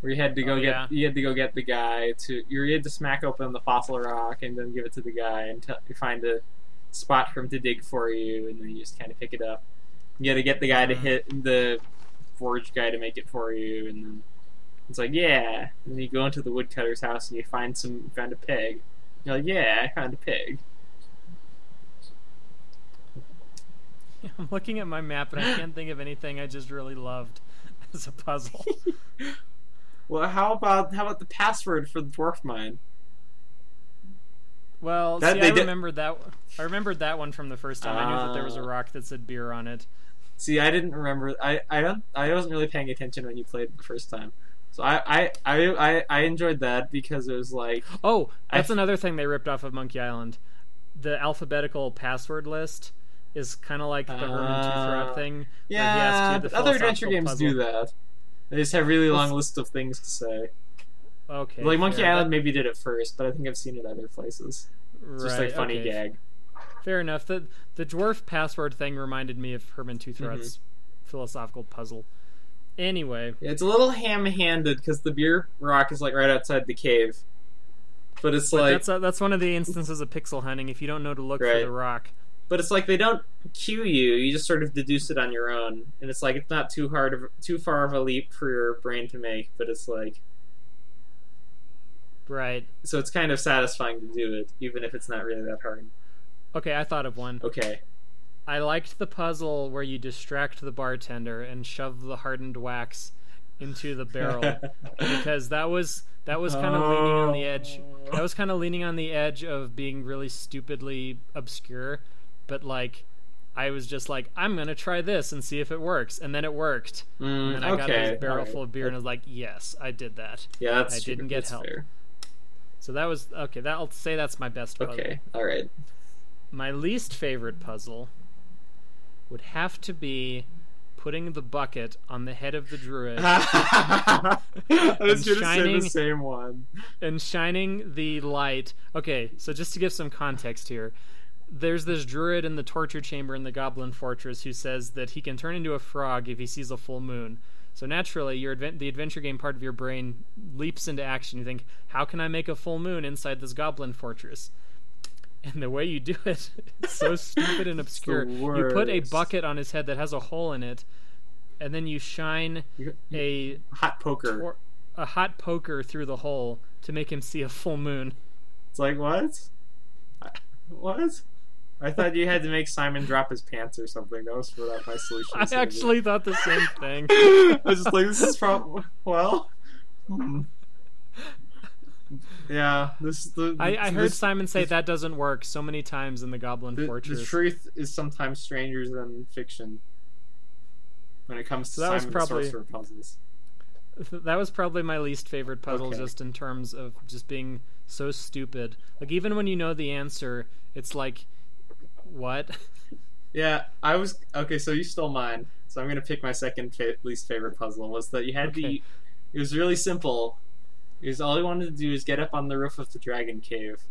Where you had to go oh, get yeah. you had to go get the guy to you had to smack open the fossil rock and then give it to the guy and t- find a spot for him to dig for you, and then you just kind of pick it up. You had to get the guy to hit the forge guy to make it for you, and then it's like yeah. And then you go into the woodcutter's house and you find some found a pig. You're like yeah, I found a pig. I'm looking at my map and I can't think of anything I just really loved as a puzzle. Well, how about how about the password for the dwarf mine? Well, that, see, I remembered that. I remembered that one from the first time. Uh, I knew that there was a rock that said beer on it. See, I didn't remember. I, I don't. I wasn't really paying attention when you played the first time. So I, I, I, I, I enjoyed that because it was like. Oh, that's I, another thing they ripped off of Monkey Island. The alphabetical password list is kind of like the uh, Herman Toothrot thing. Yeah, the other adventure games puzzle. Do that. They just have really long lists of things to say. Okay. Like Monkey fair. Island maybe did it first, but I think I've seen it other places. It's right, just like funny okay. gag. Fair enough. The the dwarf password thing reminded me of Herman Toothrot's mm-hmm. philosophical puzzle. Anyway. Yeah, it's a little ham-handed because the beer rock is like right outside the cave. But it's but like... That's, a, that's one of the instances of pixel hunting, if you don't know to look right. for the rock. But it's like they don't cue you; you just sort of deduce it on your own, and it's like it's not too hard, of, too far of a leap for your brain to make. But it's like, right. So it's kind of satisfying to do it, even if it's not really that hard. Okay, I thought of one. Okay, I liked the puzzle where you distract the bartender and shove the hardened wax into the barrel, because that was that was kind of oh. leaning on the edge. That was kind of leaning on the edge of being really stupidly obscure. But like, I was just like, I'm gonna try this and see if it works, and then it worked. Mm, and I okay. got this barrel right. full of beer, and I was like, yes, I did that. Yeah, that's I true. Didn't get that's help. Fair. So that was okay. That I'll say that's my best puzzle. Okay, all right. My least favorite puzzle would have to be putting the bucket on the head of the druid. I was gonna shining, say the same one. And shining the light. Okay, so just to give some context here. There's this druid in the torture chamber in the Goblin Fortress who says that he can turn into a frog if he sees a full moon. So naturally, your advent- the adventure game part of your brain leaps into action. You think, how can I make a full moon inside this Goblin Fortress? And the way you do it is so stupid and obscure. You put a bucket on his head that has a hole in it, and then you shine a hot poker tor- a hot poker through the hole to make him see a full moon. It's like, what? What? I thought you had to make Simon drop his pants or something. That was what my solution was. I actually thought the same thing. I was just like, this is from... Well... Hmm. Yeah, this. The, I, I heard this, Simon say this, that doesn't work so many times in the Goblin the, Fortress. The truth is sometimes stranger than fiction when it comes to so that Simon was probably, the Sorcerer puzzles. That was probably my least favorite puzzle, okay. just in terms of just being so stupid. Like, even when you know the answer, it's like, what? Yeah, I was... Okay, so you stole mine, so I'm going to pick my second fa- least favorite puzzle, was that you had okay. the... It was really simple. It was all you wanted to do is get up on the roof of the dragon cave.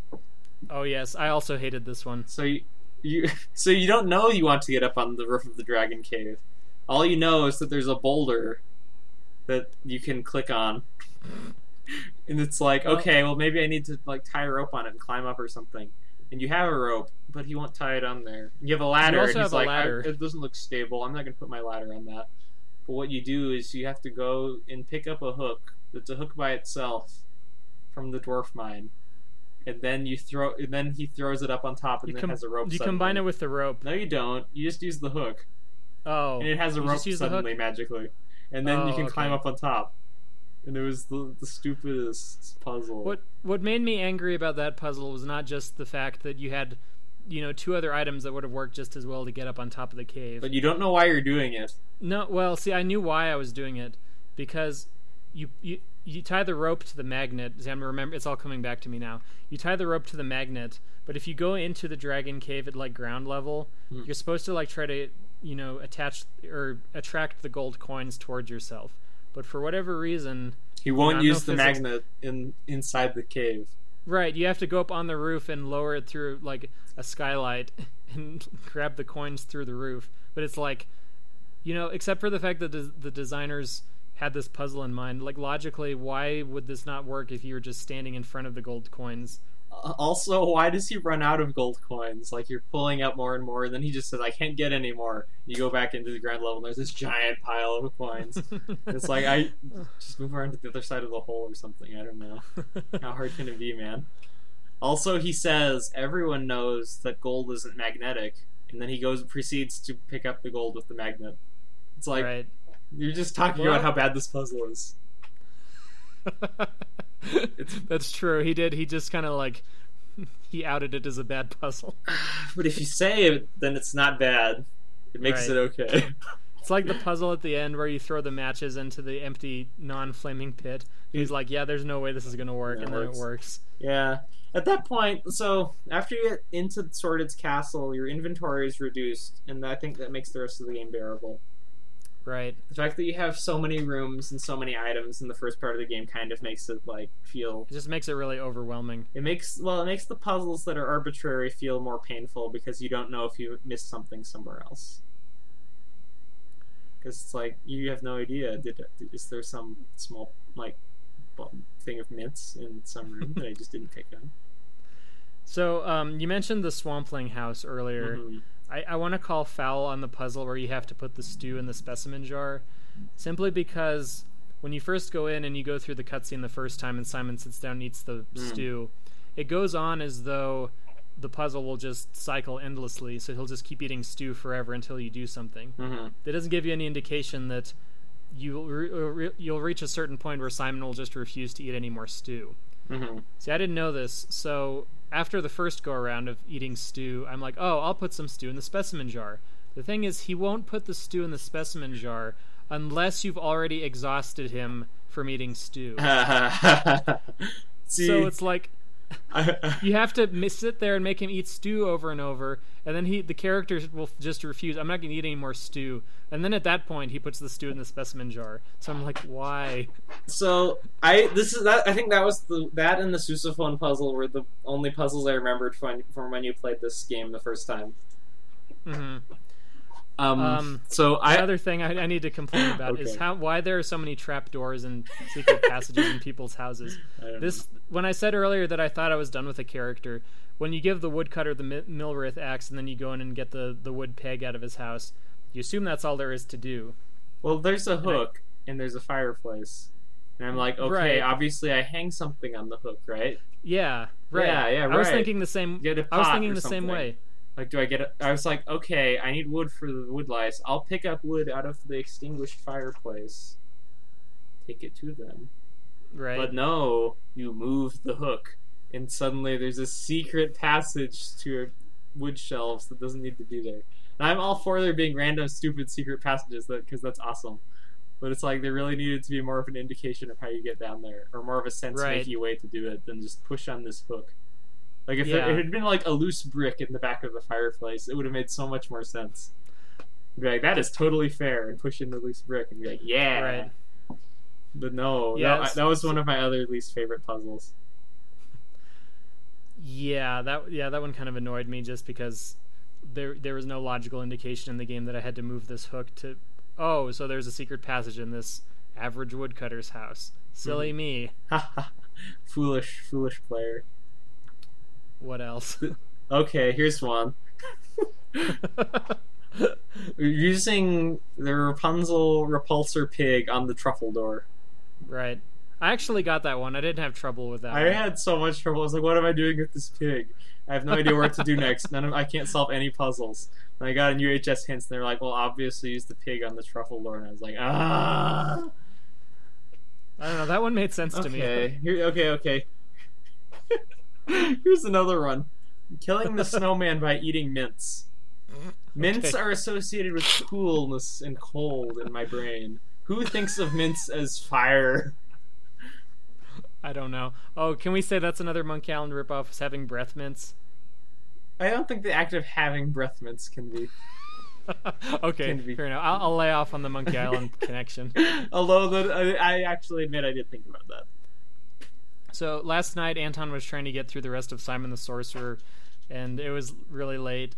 Oh, yes. I also hated this one. So you, you, so you don't know you want to get up on the roof of the dragon cave. All you know is that there's a boulder that you can click on. And it's like, okay, well, maybe I need to like tie a rope on it and climb up or something. And you have a rope, but he won't tie it on there. You have a ladder, and he's like, I, it doesn't look stable. I'm not going to put my ladder on that. But what you do is you have to go and pick up a hook. It's a hook by itself from the dwarf mine. And then you throw. And then he throws it up on top, and you then com- has a rope. You suddenly. combine it with the rope. No, you don't. You just use the hook. Oh. And it has a rope suddenly, magically. And then oh, you can okay. climb up on top. And it was the, the stupidest puzzle. What What made me angry about that puzzle was not just the fact that you had, you know, two other items that would have worked just as well to get up on top of the cave. But you don't know why you're doing it. No, well, see, I knew why I was doing it, because you you, you tie the rope to the magnet. See, I'm remember it's all coming back to me now. You tie the rope to the magnet, but if you go into the dragon cave at like ground level, mm. you're supposed to like try to, you know, attach or attract the gold coins towards yourself. But for whatever reason, he won't you know, use no the physics- magnet in inside the cave. Right, you have to go up on the roof and lower it through, like, a skylight and grab the coins through the roof. But it's like, you know, except for the fact that des- the designers had this puzzle in mind, like, logically, why would this not work if you were just standing in front of the gold coins? Uh, also, why does he run out of gold coins? Like, you're pulling up more and more, and then he just says, I can't get any more. You go back into the ground level, and there's this giant pile of coins. It's like, I... Just move around to the other side of the hole or something. I don't know. How hard can it be, man? Also, he says, everyone knows that gold isn't magnetic, and then he goes and proceeds to pick up the gold with the magnet. It's like, right. You're just talking well, about how bad this puzzle is. It's, that's true. He did. He just kind of like he outed it as a bad puzzle. But if you say it, then it's not bad. It makes right. it okay. It's like the puzzle at the end where you throw the matches into the empty, non-flaming pit. He's like, "Yeah, there's no way this is gonna work," and, and then works. it works. Yeah. At that point, so after you get into Sordid's castle, your inventory is reduced, and I think that makes the rest of the game bearable. Right. The fact that you have so many rooms and so many items in the first part of the game kind of makes it, like, feel... It just makes it really overwhelming. It makes... Well, it makes the puzzles that are arbitrary feel more painful because you don't know if you missed something somewhere else. Because it's like, you have no idea. Did, is there some small, like, thing of mints in some room that I just didn't pick up? So, um, you mentioned the Swampling House earlier. Mm-hmm. I, I want to call foul on the puzzle where you have to put the stew in the specimen jar, simply because when you first go in and you go through the cutscene the first time and Simon sits down and eats the mm. stew, it goes on as though the puzzle will just cycle endlessly, so he'll just keep eating stew forever until you do something. Mm-hmm. It doesn't give you any indication that you'll, re- you'll reach a certain point where Simon will just refuse to eat any more stew. Mm-hmm. See, I didn't know this, so... After the first go-around of eating stew, I'm like, oh, I'll put some stew in the specimen jar. The thing is, he won't put the stew in the specimen jar unless you've already exhausted him from eating stew. See, so it's like, you have to sit there and make him eat stew over and over, and then he, the character will just refuse, I'm not going to eat any more stew. And then at that point, he puts the stew in the specimen jar. So I'm like, why? So I this is that, I think that was the that and the sousaphone puzzle were the only puzzles I remembered from, from when you played this game the first time. Mm-hmm. Um, um, so I, the other thing I, I need to complain about okay. is how why there are so many trapdoors and secret passages in people's houses. This know. When I said earlier that I thought I was done with a character, when you give the woodcutter the mi- Milrith axe and then you go in and get the, the wood peg out of his house, you assume that's all there is to do. Well, there's a hook and, I, and there's a fireplace, and I'm like, okay, right. obviously I hang something on the hook, right? Yeah, right. Yeah, yeah. Right. I was thinking the same. Get a pot I was thinking or the something. Same way. Like, do I get it? I was like, okay, I need wood for the wood lice. I'll pick up wood out of the extinguished fireplace. Take it to them. Right. But no, you move the hook, and suddenly there's a secret passage to your wood shelves that doesn't need to be there. And I'm all for there being random, stupid secret passages, that because that's awesome. But it's like, there really needed to be more of an indication of how you get down there, or more of a sense-making right. way to do it than just push on this hook. Like, if yeah. it had been like a loose brick in the back of the fireplace, it would have made so much more sense. You'd be like, that is totally fair, and push in the loose brick, and be like, yeah! Right. But no, yeah, that, that was one of my other least favorite puzzles. Yeah, that yeah that one kind of annoyed me, just because there there was no logical indication in the game that I had to move this hook to... Oh, so there's a secret passage in this average woodcutter's house. Silly mm. me. Foolish, foolish player. What else? Okay, here's one. Using the Rapunzel repulsor pig on the truffle door. Right. I actually got that one. I didn't have trouble with that I one. had so much trouble. I was like, what am I doing with this pig? I have no idea what to do next. None of I can't solve any puzzles. And I got a U H S hints, and they were like, well, obviously use the pig on the truffle door. And I was like, ah. I don't know. That one made sense okay. to me. Here, okay, okay. Here's another one. Killing the snowman by eating mints. Mints okay. are associated with coolness and cold in my brain. Who thinks of mints as fire? I don't know. Oh, can we say that's another Monkey Island ripoff, is having breath mints? I don't think the act of having breath mints can be... okay, can be. Fair enough. I'll, I'll lay off on the Monkey Island connection. Although, the, I, I actually admit I did think about that. So, last night, Anton was trying to get through the rest of Simon the Sorcerer, and it was really late.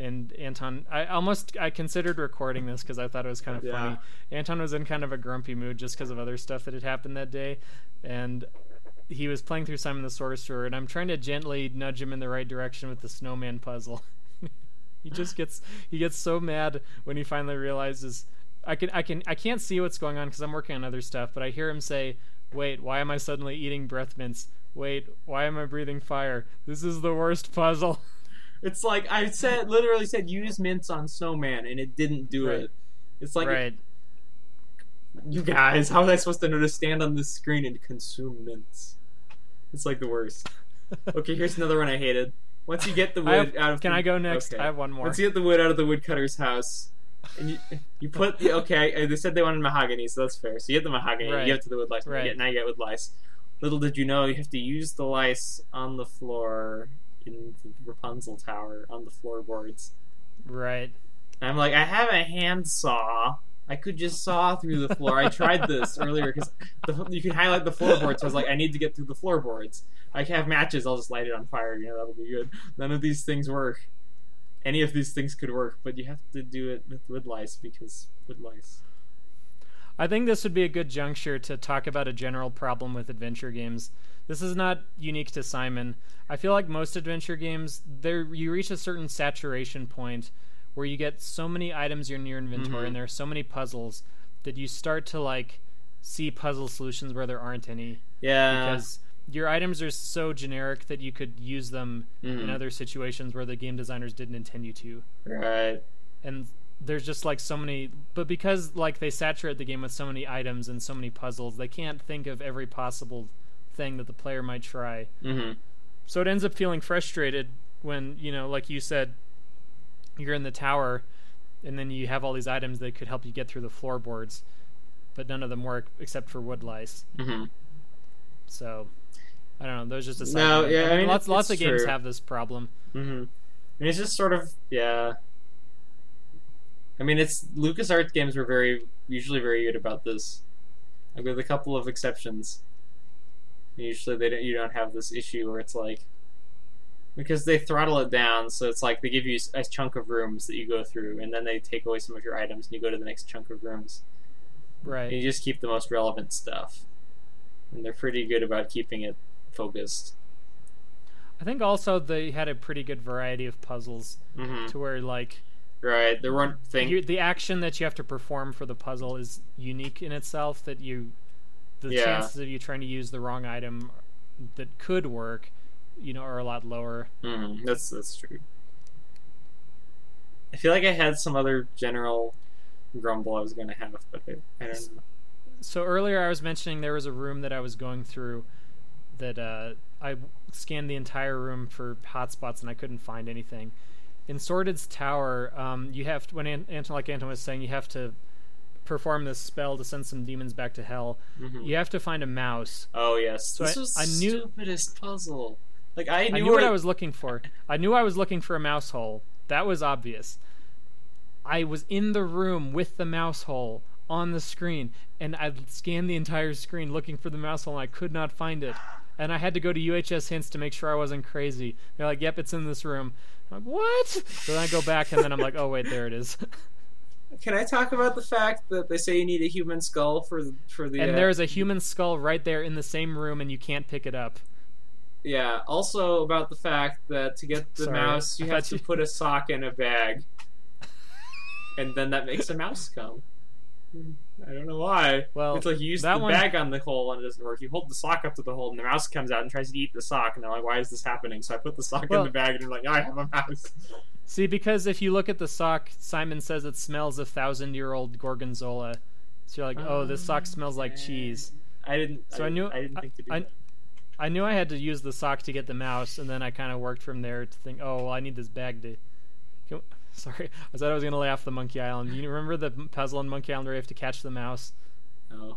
And Anton, I almost, I considered recording this because I thought it was kind of yeah. funny. Anton was in kind of a grumpy mood just because of other stuff that had happened that day. And he was playing through Simon the Sorcerer, and I'm trying to gently nudge him in the right direction with the snowman puzzle. He just gets, he gets so mad when he finally realizes, I can, I can, I can't see what's going on because I'm working on other stuff, but I hear him say, wait, why am I suddenly eating breath mints? Wait, why am I breathing fire? This is the worst puzzle. It's like, I said, literally said, use mints on snowman, and it didn't do right. it. It's like, right. it, you guys, how am I supposed to know to stand on this screen and consume mints? It's like the worst. Okay, here's another one I hated. Once you get the wood have, out of Can the, I go next? Okay. I have one more. Once you get the wood out of the woodcutter's house, and you, you put, the, okay, they said they wanted mahogany, so that's fair. So you get the mahogany, right. you get to the wood lice, right. you get, now you get wood lice. Little did you know, you have to use the lice on the floor... in the Rapunzel tower on the floorboards. Right. And I'm like, I have a hand saw. I could just saw through the floor. I tried this earlier because you can highlight the floorboards. So I was like, I need to get through the floorboards. I can have matches. I'll just light it on fire. You know, that'll be good. None of these things work. Any of these things could work, but you have to do it with wood lice because wood lice. I think this would be a good juncture to talk about a general problem with adventure games. This is not unique to Simon. I feel like most adventure games, there you reach a certain saturation point where you get so many items in your inventory mm-hmm. and there are so many puzzles that you start to like see puzzle solutions where there aren't any. Yeah. Because your items are so generic that you could use them mm-hmm. in other situations where the game designers didn't intend you to. Right. And there's just like so many, but because like they saturate the game with so many items and so many puzzles, they can't think of every possible thing that the player might try. Mm-hmm. So it ends up feeling frustrated when, you know, like you said, you're in the tower and then you have all these items that could help you get through the floorboards, but none of them work except for wood lice. Mm-hmm. So I don't know, those just aside. No, yeah, I mean, I mean, lots lots of true. games have this problem. Mm-hmm. I mean, it's just sort of yeah. I mean, it's LucasArts games were very usually very good about this, like, with a couple of exceptions. Usually, they don't, you don't have this issue where it's like, because they throttle it down, so it's like they give you a chunk of rooms that you go through, and then they take away some of your items, and you go to the next chunk of rooms. Right. And you just keep the most relevant stuff, and they're pretty good about keeping it focused. I think also they had a pretty good variety of puzzles mm-hmm. to where like. Right, the one thing you, the action that you have to perform for the puzzle is unique in itself. That you, the yeah. chances of you trying to use the wrong item that could work, you know, are a lot lower. Mm, that's that's true. I feel like I had some other general grumble I was going to have, but I, I don't know. so earlier I was mentioning there was a room that I was going through that uh, I scanned the entire room for hotspots and I couldn't find anything. In Sordid's tower, um, you have to, when An- Anton, like Anton was saying, you have to perform this spell to send some demons back to hell. Mm-hmm. You have to find a mouse. Oh yes, so this I, was I knew, stupidest puzzle. Like I knew, I knew what I... I was looking for. I knew I was looking for a mouse hole. That was obvious. I was in the room with the mouse hole on the screen, and I scanned the entire screen looking for the mouse hole, and I could not find it. And I had to go to U H S Hints to make sure I wasn't crazy. They're like, "Yep, it's in this room." I'm like, "What?" So then I go back, and then I'm like, "Oh wait, there it is." Can I talk about the fact that they say you need a human skull for the, for the... And uh, there's a human skull right there in the same room, and you can't pick it up. Yeah, also about the fact that to get the Sorry. mouse, you I have to you... put a sock in a bag. And then that makes a mouse come. I don't know why. Well, it's like you use the one... bag on the hole and it doesn't work. You hold the sock up to the hole and the mouse comes out and tries to eat the sock. And they're like, why is this happening? So I put the sock well, in the bag and I'm like, oh, I have a mouse. See, because if you look at the sock, Simon says it smells of thousand-year-old gorgonzola. So you're like, oh, this sock smells like cheese. I didn't. So I, I knew I didn't think to do I, that. I knew I had to use the sock to get the mouse, and then I kind of worked from there to think, oh, well, I need this bag to. Can we... Sorry, I thought I was gonna lay off the Monkey Island. You remember the puzzle in Monkey Island where you have to catch the mouse? Oh.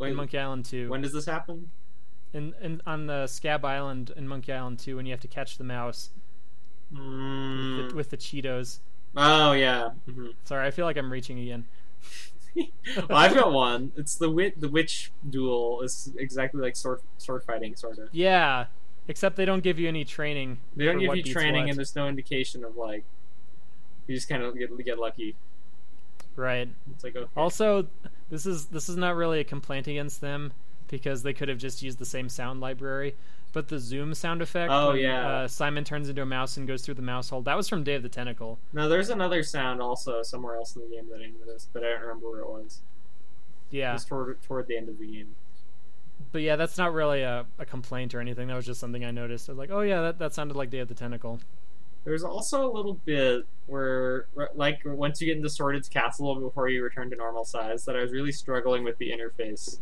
Wait, in Monkey Island two. When does this happen? In in on the Scab Island in Monkey Island two, when you have to catch the mouse. Mm. With, the, with the Cheetos. Oh yeah. Mm-hmm. Sorry, I feel like I'm reaching again. Well, I've got one. It's the wit the witch duel. It's exactly like sword sword fighting, sort of. Yeah, except they don't give you any training. They don't give you training, what. And there's no indication of like. You just kind of get get lucky. Right. It's like okay. Also, this is this is not really a complaint against them because they could have just used the same sound library. But the zoom sound effect oh, when yeah. uh, Simon turns into a mouse and goes through the mouse hole, that was from Day of the Tentacle. No, there's another sound also somewhere else in the game that I noticed, but I don't remember where it was. Yeah. It was toward, toward the end of the game. But yeah, that's not really a, a complaint or anything. That was just something I noticed. I was like, oh yeah, that, that sounded like Day of the Tentacle. There's also a little bit where, like, once you get into Sordid's Castle before you return to normal size, that I was really struggling with the interface.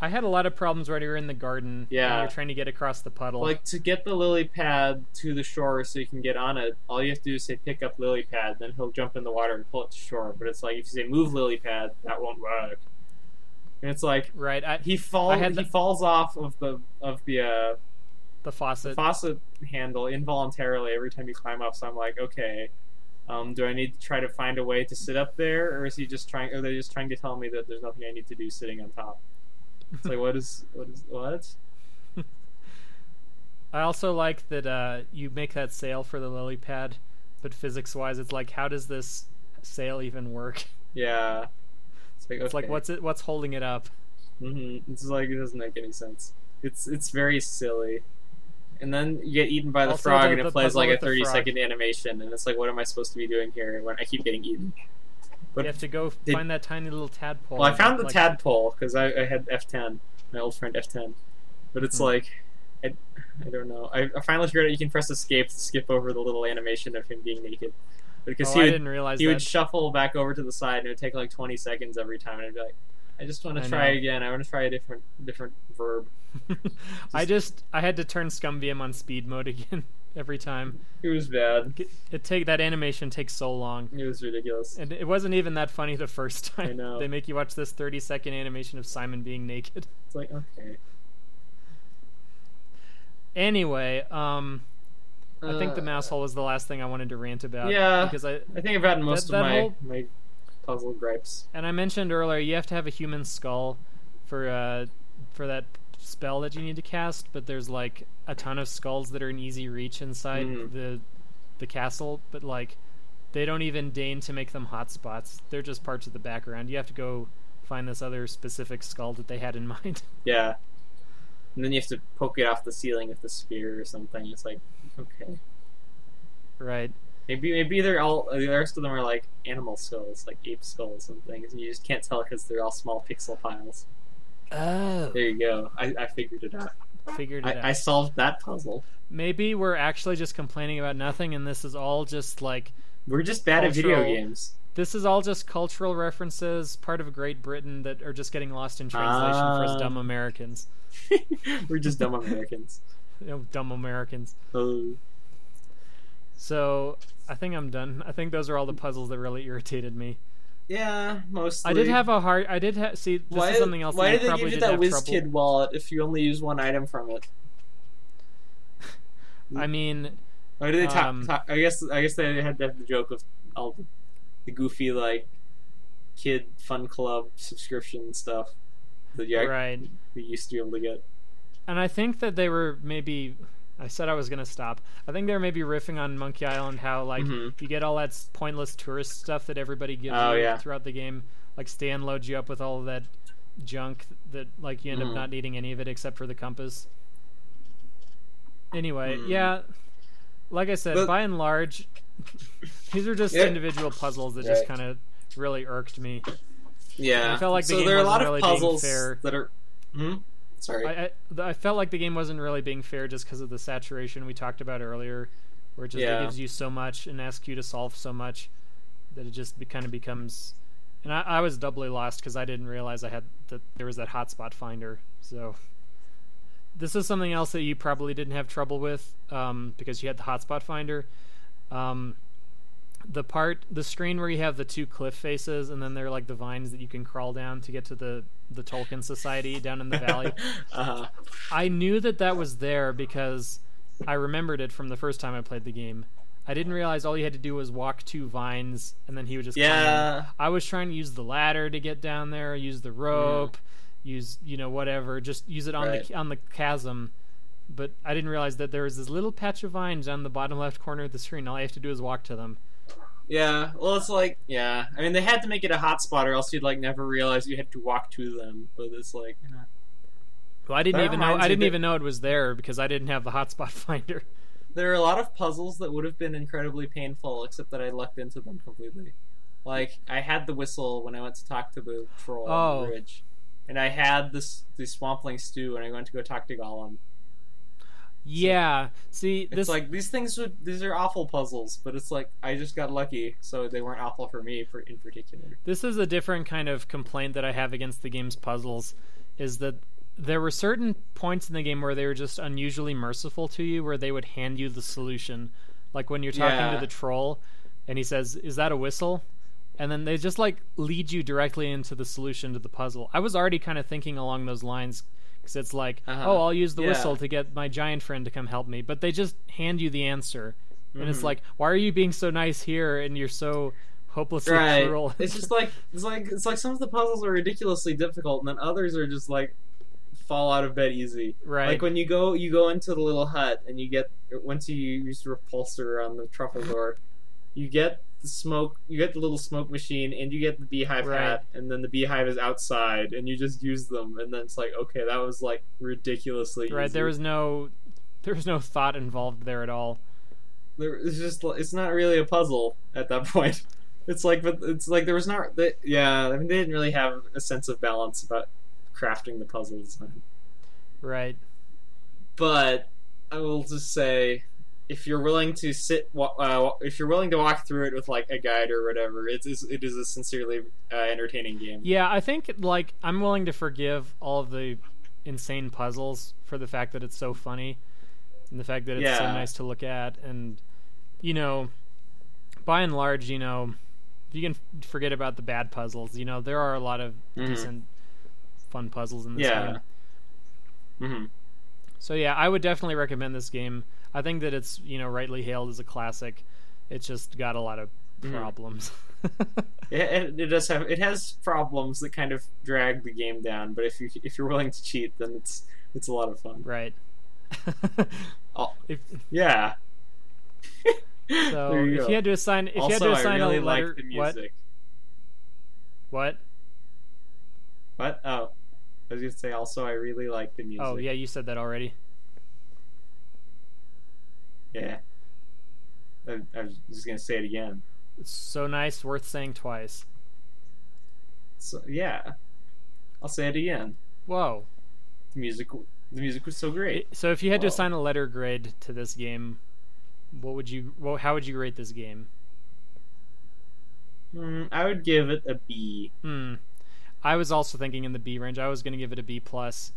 I had a lot of problems when you were in the garden. Yeah. When you were trying to get across the puddle. Like, to get the lily pad to the shore so you can get on it, all you have to do is say, pick up lily pad, then he'll jump in the water and pull it to shore. But it's like, if you say, move lily pad, that won't work. And it's like... Right. I, he fall, I had the... he falls off of the... Of the uh, the faucet. The faucet handle involuntarily every time you climb up, so I'm like, okay, um, do I need to try to find a way to sit up there, or is he just trying? Or they're just trying to tell me that there's nothing I need to do sitting on top? It's like, what is, what is, what? I also like that uh, you make that sail for the lily pad, but physics-wise, it's like, how does this sail even work? Yeah, it's like, okay. It's like what's it? What's holding it up? Mm-hmm. It's like it doesn't make any sense. It's it's very silly. And then you get eaten by the also frog, the, and it the plays like a thirty-second animation, and it's like, what am I supposed to be doing here when I keep getting eaten? But you have to go they, find that tiny little tadpole. Well, I found the like, tadpole, because I, I had F ten, my old friend F ten. But it's hmm. like, I, I don't know. I, I finally figured out you can press escape to skip over the little animation of him being naked. Because oh, he, would, I didn't realize he would shuffle back over to the side, and it would take like twenty seconds every time, and I'd be like, I just want to try know. again. I want to try a different different verb. just I just I had to turn Scumvium on speed mode again every time. It was bad. It, it take that animation takes so long. It was ridiculous. And it wasn't even that funny the first time. I know. They make you watch this thirty second animation of Simon being naked. It's like okay. Anyway, um uh, I think the mouse hole was the last thing I wanted to rant about. Yeah. Because I I think I've had most that, of that my, whole, my puzzle gripes. And I mentioned earlier you have to have a human skull for uh for that spell that you need to cast, but there's like a ton of skulls that are in easy reach inside mm. the the castle, but like they don't even deign to make them hot spots. They're just parts of the background. You have to go find this other specific skull that they had in mind. Yeah. And then you have to poke it off the ceiling with the spear or something. It's like okay. Right. Maybe maybe they're all the rest of them are like animal skulls, like ape skulls and things, and you just can't tell because they're all small pixel piles. Oh, there you go. I, I figured it out. Figured it I, out. I solved that puzzle. Maybe we're actually just complaining about nothing, and this is all just like we're just bad cultural, at video games. This is all just cultural references, part of Great Britain, that are just getting lost in translation uh, for us dumb Americans. We're just dumb Americans. You know, dumb Americans. Oh. So, I think I'm done. I think those are all the puzzles that really irritated me. Yeah, mostly. I did have a hard... I did ha- see, this why, is something else that I probably did have. Why did they give you that WizKid wallet if you only use one item from it? I mean... Or did they talk, um, talk, I guess I guess they had to have the joke of all the, the goofy, like, kid fun club subscription stuff that you, right. you used to be able to get. And I think that they were maybe... I said I was going to stop. I think they were maybe riffing on Monkey Island, how, like, mm-hmm. you get all that pointless tourist stuff that everybody gives oh, you yeah. throughout the game. Like, Stan loads you up with all of that junk that, like, you end mm-hmm. up not needing any of it except for the compass. Anyway, mm-hmm. yeah... Like I said, but, by and large, these are just yeah. individual puzzles that right. just kind of really irked me. Yeah, and I felt like the so game there are a lot of really puzzles that are. Hmm? Sorry, I, I, I felt like the game wasn't really being fair just because of the saturation we talked about earlier, where it just yeah. it gives you so much and asks you to solve so much that it just be, kind of becomes. And I, I was doubly lost because I didn't realize I had that there was that hotspot finder. So. This is something else that you probably didn't have trouble with um, because you had the hotspot finder. Um, the part, the screen where you have the two cliff faces and then they're like the vines that you can crawl down to get to the, the Tolkien Society down in the valley. uh, I knew that that was there because I remembered it from the first time I played the game. I didn't realize all you had to do was walk two vines and then he would just yeah. climb. I was trying to use the ladder to get down there, use the rope. Mm. Use you know whatever, just use it on right. the on the chasm, but I didn't realize that there was this little patch of vines on the bottom left corner of the screen. All I have to do is walk to them. Yeah, well, it's like yeah. I mean, they had to make it a hotspot, or else you'd like never realize you had to walk to them. But it's like, yeah. well, I didn't that even know I didn't that... even know it was there because I didn't have the hotspot finder. There are a lot of puzzles that would have been incredibly painful, except that I lucked into them completely. Like I had the whistle when I went to talk to the troll oh. on the bridge. And I had this the Swampling stew, and I went to go talk to Gollum. Yeah, so see, this... it's like these things would these are awful puzzles, but it's like I just got lucky, so they weren't awful for me, for in particular. This is a different kind of complaint that I have against the game's puzzles, is that there were certain points in the game where they were just unusually merciful to you, where they would hand you the solution, like when you're talking yeah. to the troll, and he says, "Is that a whistle?" And then they just, like, lead you directly into the solution to the puzzle. I was already kind of thinking along those lines, because it's like, uh-huh. oh, I'll use the yeah. whistle to get my giant friend to come help me. But they just hand you the answer. Mm-hmm. And it's like, why are you being so nice here, and you're so hopelessly right. cruel? It's just like, it's like, it's like some of the puzzles are ridiculously difficult, and then others are just, like, fall out of bed easy. Right. Like, when you go, you go into the little hut, and you get, once you use the repulsor on the truffle door, you get... the smoke, you get the little smoke machine, and you get the beehive right. hat, and then the beehive is outside, and you just use them, and then it's like, okay, that was like ridiculously right. easy. There was no, there was no thought involved there at all. There, it's just, it's not really a puzzle at that point. It's like, but it's like there was not, they, yeah. I mean, they didn't really have a sense of balance about crafting the puzzles, right? But I will just say. If you're willing to sit, uh, if you're willing to walk through it with like a guide or whatever, it is it is a sincerely uh, entertaining game. Yeah, I think like I'm willing to forgive all of the insane puzzles for the fact that it's so funny, and the fact that it's yeah. so nice to look at, and you know, by and large, you know, you can forget about the bad puzzles. You know, there are a lot of mm-hmm. decent, fun puzzles in this yeah. game. Mm-hmm. So yeah, I would definitely recommend this game. I think that it's, you know, rightly hailed as a classic. It's just got a lot of problems. Mm. it, it does have it has problems that kind of drag the game down. But if you if you're willing to cheat, then it's it's a lot of fun. Right. oh, if, yeah. So there you if go. you had to assign, if also, you had to assign I really a letter, the music. What? What? What? Oh, I was gonna say. Also, I really like the music. Oh yeah, you said that already. Yeah, I, I was just gonna say it again. It's so nice, worth saying twice. So yeah, I'll say it again. Whoa, the music, the music was so great. So if you had Whoa. to assign a letter grade to this game, what would you? Well, how would you rate this game? Mm, I would give it a B. Hmm. I was also thinking in the B range. I was going to give it a B plus.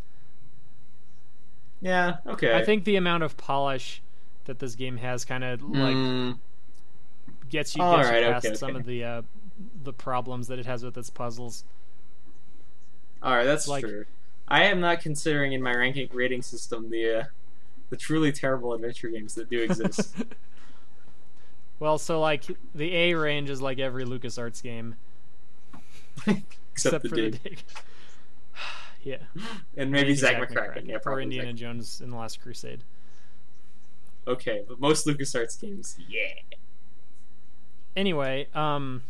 Yeah, okay. I think the amount of polish that this game has kind of like mm. gets you, gets right, you past okay, some okay. of the uh, the problems that it has with its puzzles. All right, that's like, true. I am not considering in my ranking rating system the uh, the truly terrible adventure games that do exist. Well, so like the A range is like every LucasArts game. Except, Except the for dig. the dig. Yeah. And maybe, maybe Zack McCracken. McCracken. Yeah, or Indiana Zach. Jones and the Last Crusade. Okay, but most LucasArts games, yeah. Anyway, um,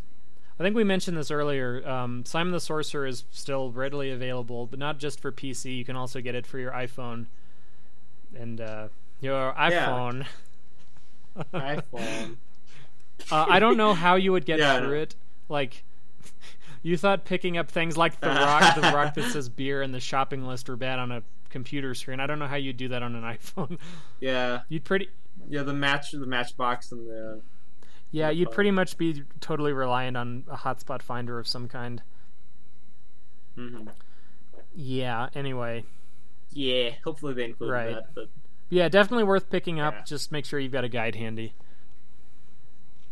I think we mentioned this earlier. Um, Simon the Sorcerer is still readily available, but not just for P C. You can also get it for your iPhone. And uh, your iPhone. Yeah. iPhone. uh, I don't know how you would get yeah, through it. Like... You thought picking up things like the rock, the rock that says beer and the shopping list were bad on a computer screen. I don't know how you do that on an iPhone. Yeah, you'd pretty. Yeah, the match, the Matchbox, and the. Yeah, and the you'd phone. pretty much be totally reliant on a hotspot finder of some kind. Mm-hmm. Yeah. Anyway. Yeah. Hopefully they include right. that. But... Yeah, definitely worth picking up. Yeah. Just make sure you've got a guide handy.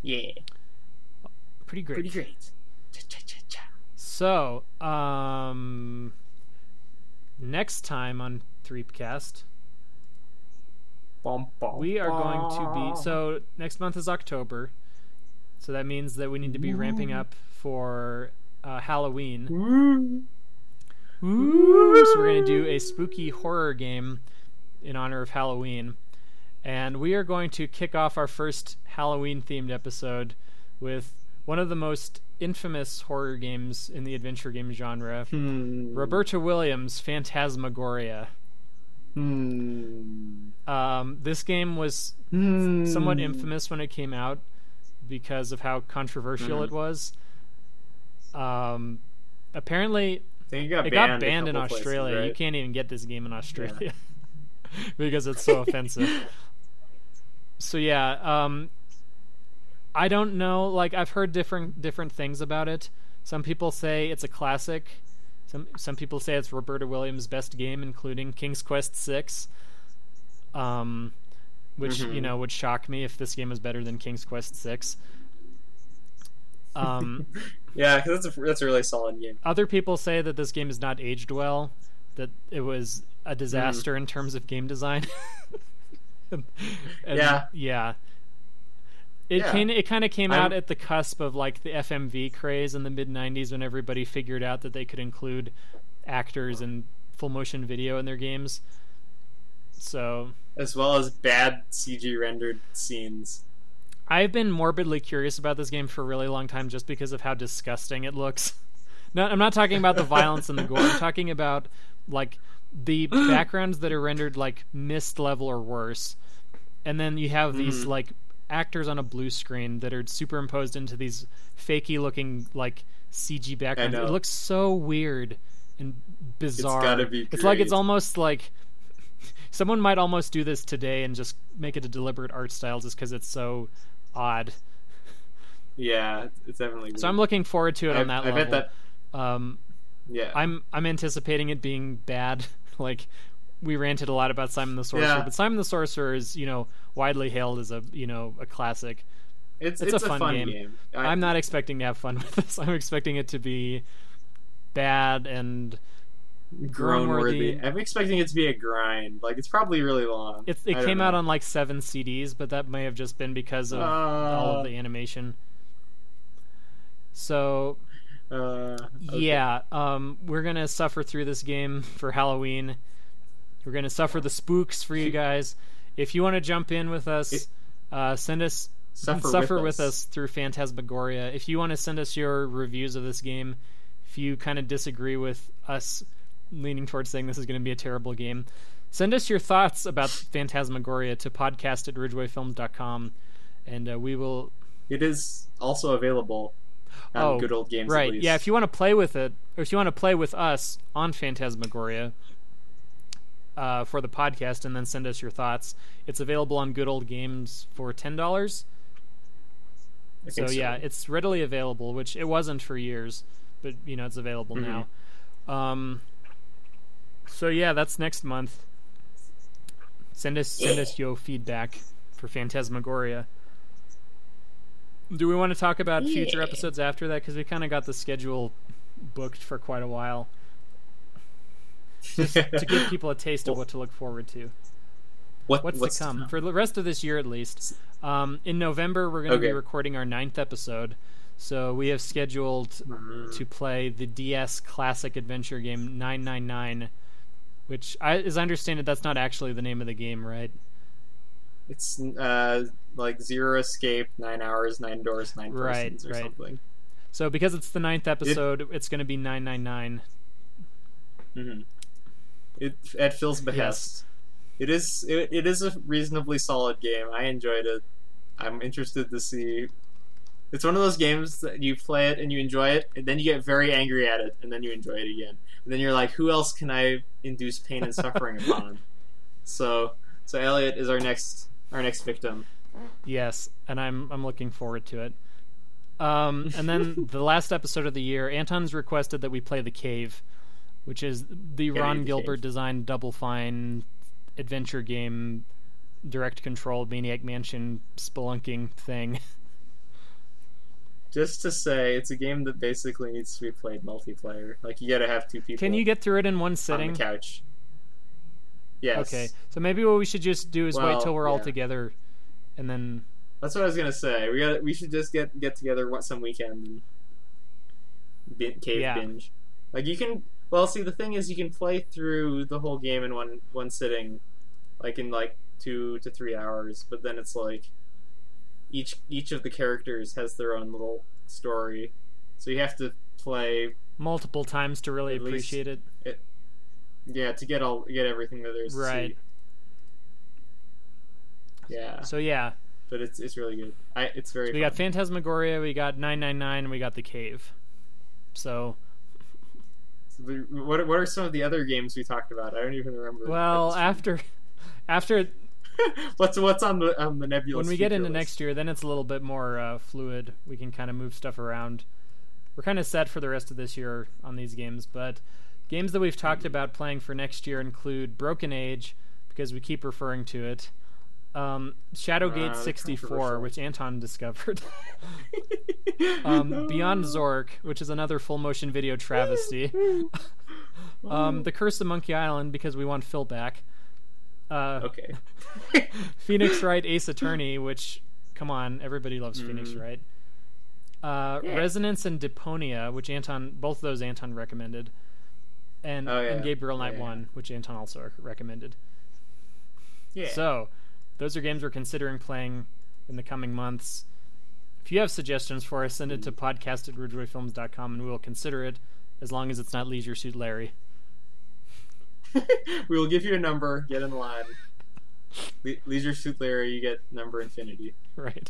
Yeah. Pretty great. Pretty great. So, um, next time on ThreepCast, we are going to be... So, next month is October, so that means that we need to be ramping up for uh, Halloween. Ooh, so we're going to do a spooky horror game in honor of Halloween, and we are going to kick off our first Halloween-themed episode with one of the most... infamous horror games in the adventure game genre. Hmm. Roberta Williams' Phantasmagoria. Hmm. Um, this game was hmm. somewhat infamous when it came out because of how controversial mm-hmm. it was. Um, apparently, it got it banned, got banned in Australia. Places, right? You can't even get this game in Australia yeah. because it's so offensive. So yeah, um, I don't know, like I've heard different different things about it. Some people say it's a classic. Some some people say it's Roberta Williams' best game, including King's Quest six. Um which, mm-hmm. you know, would shock me if this game is better than King's Quest six. Um Yeah, cuz that's a that's a really solid game. Other people say that this game has not aged well, that it was a disaster mm. in terms of game design. and, yeah. Yeah. It yeah. came, it kind of came I'm... out at the cusp of like the F M V craze in the mid nineties when everybody figured out that they could include actors and full motion video in their games. So, as well as bad C G rendered scenes. I've been morbidly curious about this game for a really long time just because of how disgusting it looks. No, I'm not talking about the violence and the gore. I'm talking about like the backgrounds that are rendered like mist level or worse. And then you have these mm-hmm. like actors on a blue screen that are superimposed into these fakey looking like C G backgrounds. It looks so weird and bizarre. It's gotta be great. It's like it's almost like someone might almost do this today and just make it a deliberate art style just because it's so odd. Yeah, it's definitely weird. So I'm looking forward to it I, on that I level. I bet that. Um, yeah, I'm I'm anticipating it being bad. Like. We ranted a lot about Simon the Sorcerer, yeah. but Simon the Sorcerer is, you know, widely hailed as a, you know, a classic. It's it's, it's a, a fun, fun game. game. I, I'm not expecting to have fun with this. I'm expecting it to be bad and groan-worthy. I'm expecting it to be a grind. Like, it's probably really long. It's, it I came out on like seven C Ds, but that may have just been because of uh, all of the animation. So, uh, okay. yeah, um, we're gonna suffer through this game for Halloween. We're going to suffer the spooks for you guys. If you want to jump in with us, uh, send us suffer, suffer with, with us. us through Phantasmagoria. If you want to send us your reviews of this game, if you kind of disagree with us leaning towards saying this is going to be a terrible game, send us your thoughts about Phantasmagoria to podcast at ridgeway film dot com, and uh, we will... It is also available on oh, Good Old Games, right. at least. Yeah, if you want to play with it, or if you want to play with us on Phantasmagoria... Uh, for the podcast, and then send us your thoughts. It's available on Good Old Games for ten dollars. I so, so yeah, it's readily available, which it wasn't for years, but you know, it's available mm-hmm. now. Um, so yeah, that's next month. Send us send yeah. us your feedback for Phantasmagoria. Do we want to talk about yeah. future episodes after that? Because we kind of got the schedule booked for quite a while. Just to give people a taste well, of what to look forward to. What, what's, what's to come? For the rest of this year, at least. Um, in November, we're going to okay. be recording our ninth episode. So we have scheduled mm-hmm. to play the D S classic adventure game nine nine nine, which, I, as I understand it, that's not actually the name of the game, right? It's uh, like Zero Escape, Nine Hours, Nine Doors, Nine right, Persons, or right. something. So because it's the ninth episode, it, it's going to be nine nine nine. Mm-hmm. It, at Phil's behest. Yes. It is it, it is a reasonably solid game. I enjoyed it. I'm interested to see. It's one of those games that you play it and you enjoy it, and then you get very angry at it, and then you enjoy it again. And then you're like, who else can I induce pain and suffering upon? So so Elliot is our next our next victim. Yes, and I'm I'm looking forward to it. Um, and then the last episode of the year, Anton's requested that we play The Cave, which is the Ron yeah, the Gilbert cave. designed Double Fine adventure game, direct control, Maniac Mansion, spelunking thing. Just to say, it's a game that basically needs to be played multiplayer. Like, you gotta have two people. Can you get through it in one sitting? On the couch. Yes. Okay, so maybe what we should just do is well, wait till we're yeah. all together, and then... That's what I was gonna say. We gotta, we should just get, get together some weekend and cave yeah. binge. Like, you can... Well, see, the thing is, you can play through the whole game in one one sitting, like in like two to three hours. But then it's like each each of the characters has their own little story, so you have to play multiple times to really appreciate it. it. Yeah, to get all get everything that there's right. to see. Yeah. So yeah, but it's it's really good. I it's very. So we fun. got Phantasmagoria, we got nine nine nine, and we got The Cave. So. What what are some of the other games we talked about? I don't even remember. Well, after, after, what's what's on the on the nebulous? When we get into list? next year, then it's a little bit more uh, fluid. We can kind of move stuff around. We're kind of set for the rest of this year on these games, but games that we've talked mm-hmm. about playing for next year include Broken Age, because we keep referring to it. Um, Shadowgate uh, sixty-four, which Anton discovered. um, no. Beyond Zork, which is another full motion video travesty. um, The Curse of Monkey Island, because we want Phil back. Uh, okay. Phoenix Wright Ace Attorney, which, come on, everybody loves mm. Phoenix Wright. Uh, yeah. Resonance and Deponia, which Anton, both of those Anton recommended. And, oh, yeah. and Gabriel Knight oh, yeah. one, which Anton also recommended. Yeah. So. Those are games we're considering playing in the coming months. If you have suggestions for us, send it to podcast at rudejoyfilms dot com and we will consider it, as long as it's not Leisure Suit Larry. We will give you a number. Get in line. Le- Leisure Suit Larry, you get number infinity. Right.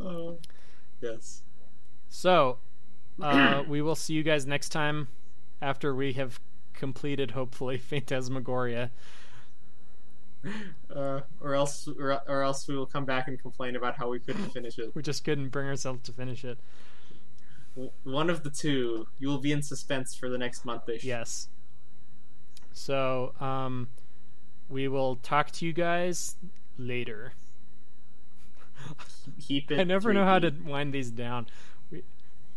uh, yes. So, uh, we will see you guys next time after we have completed, hopefully, Phantasmagoria. Uh, or else, or, or else we will come back and complain about how we couldn't finish it. We just couldn't bring ourselves to finish it. One of the two. You will be in suspense for the next month-ish. Yes. So, um, we will talk to you guys later. Keep it. I never know how to wind these down. We...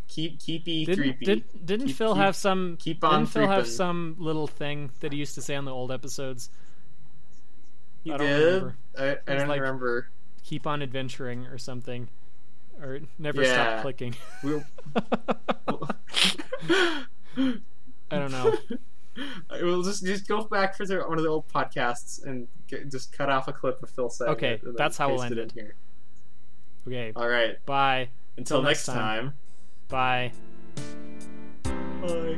Keep keepy didn't, creepy. Did, didn't keep, Phil keep, have some? Keep on. Didn't Phil creeping. have some little thing that he used to say on the old episodes? He I don't did. Remember. I, I don't like, remember. Keep on adventuring or something, or never yeah. stop clicking. We'll... I don't know. We'll just just go back for the, one of the old podcasts and get, just cut off a clip of Phil saying. Okay, it, that's how we'll end it. Here. Okay. All right. Bye. Until, Until next time. time. Bye. Bye.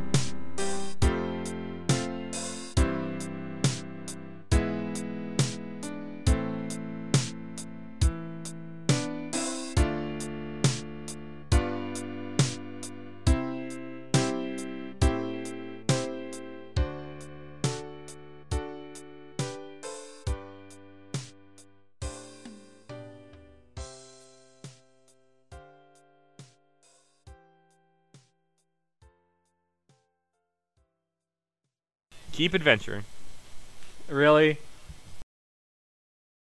Keep adventuring. Really?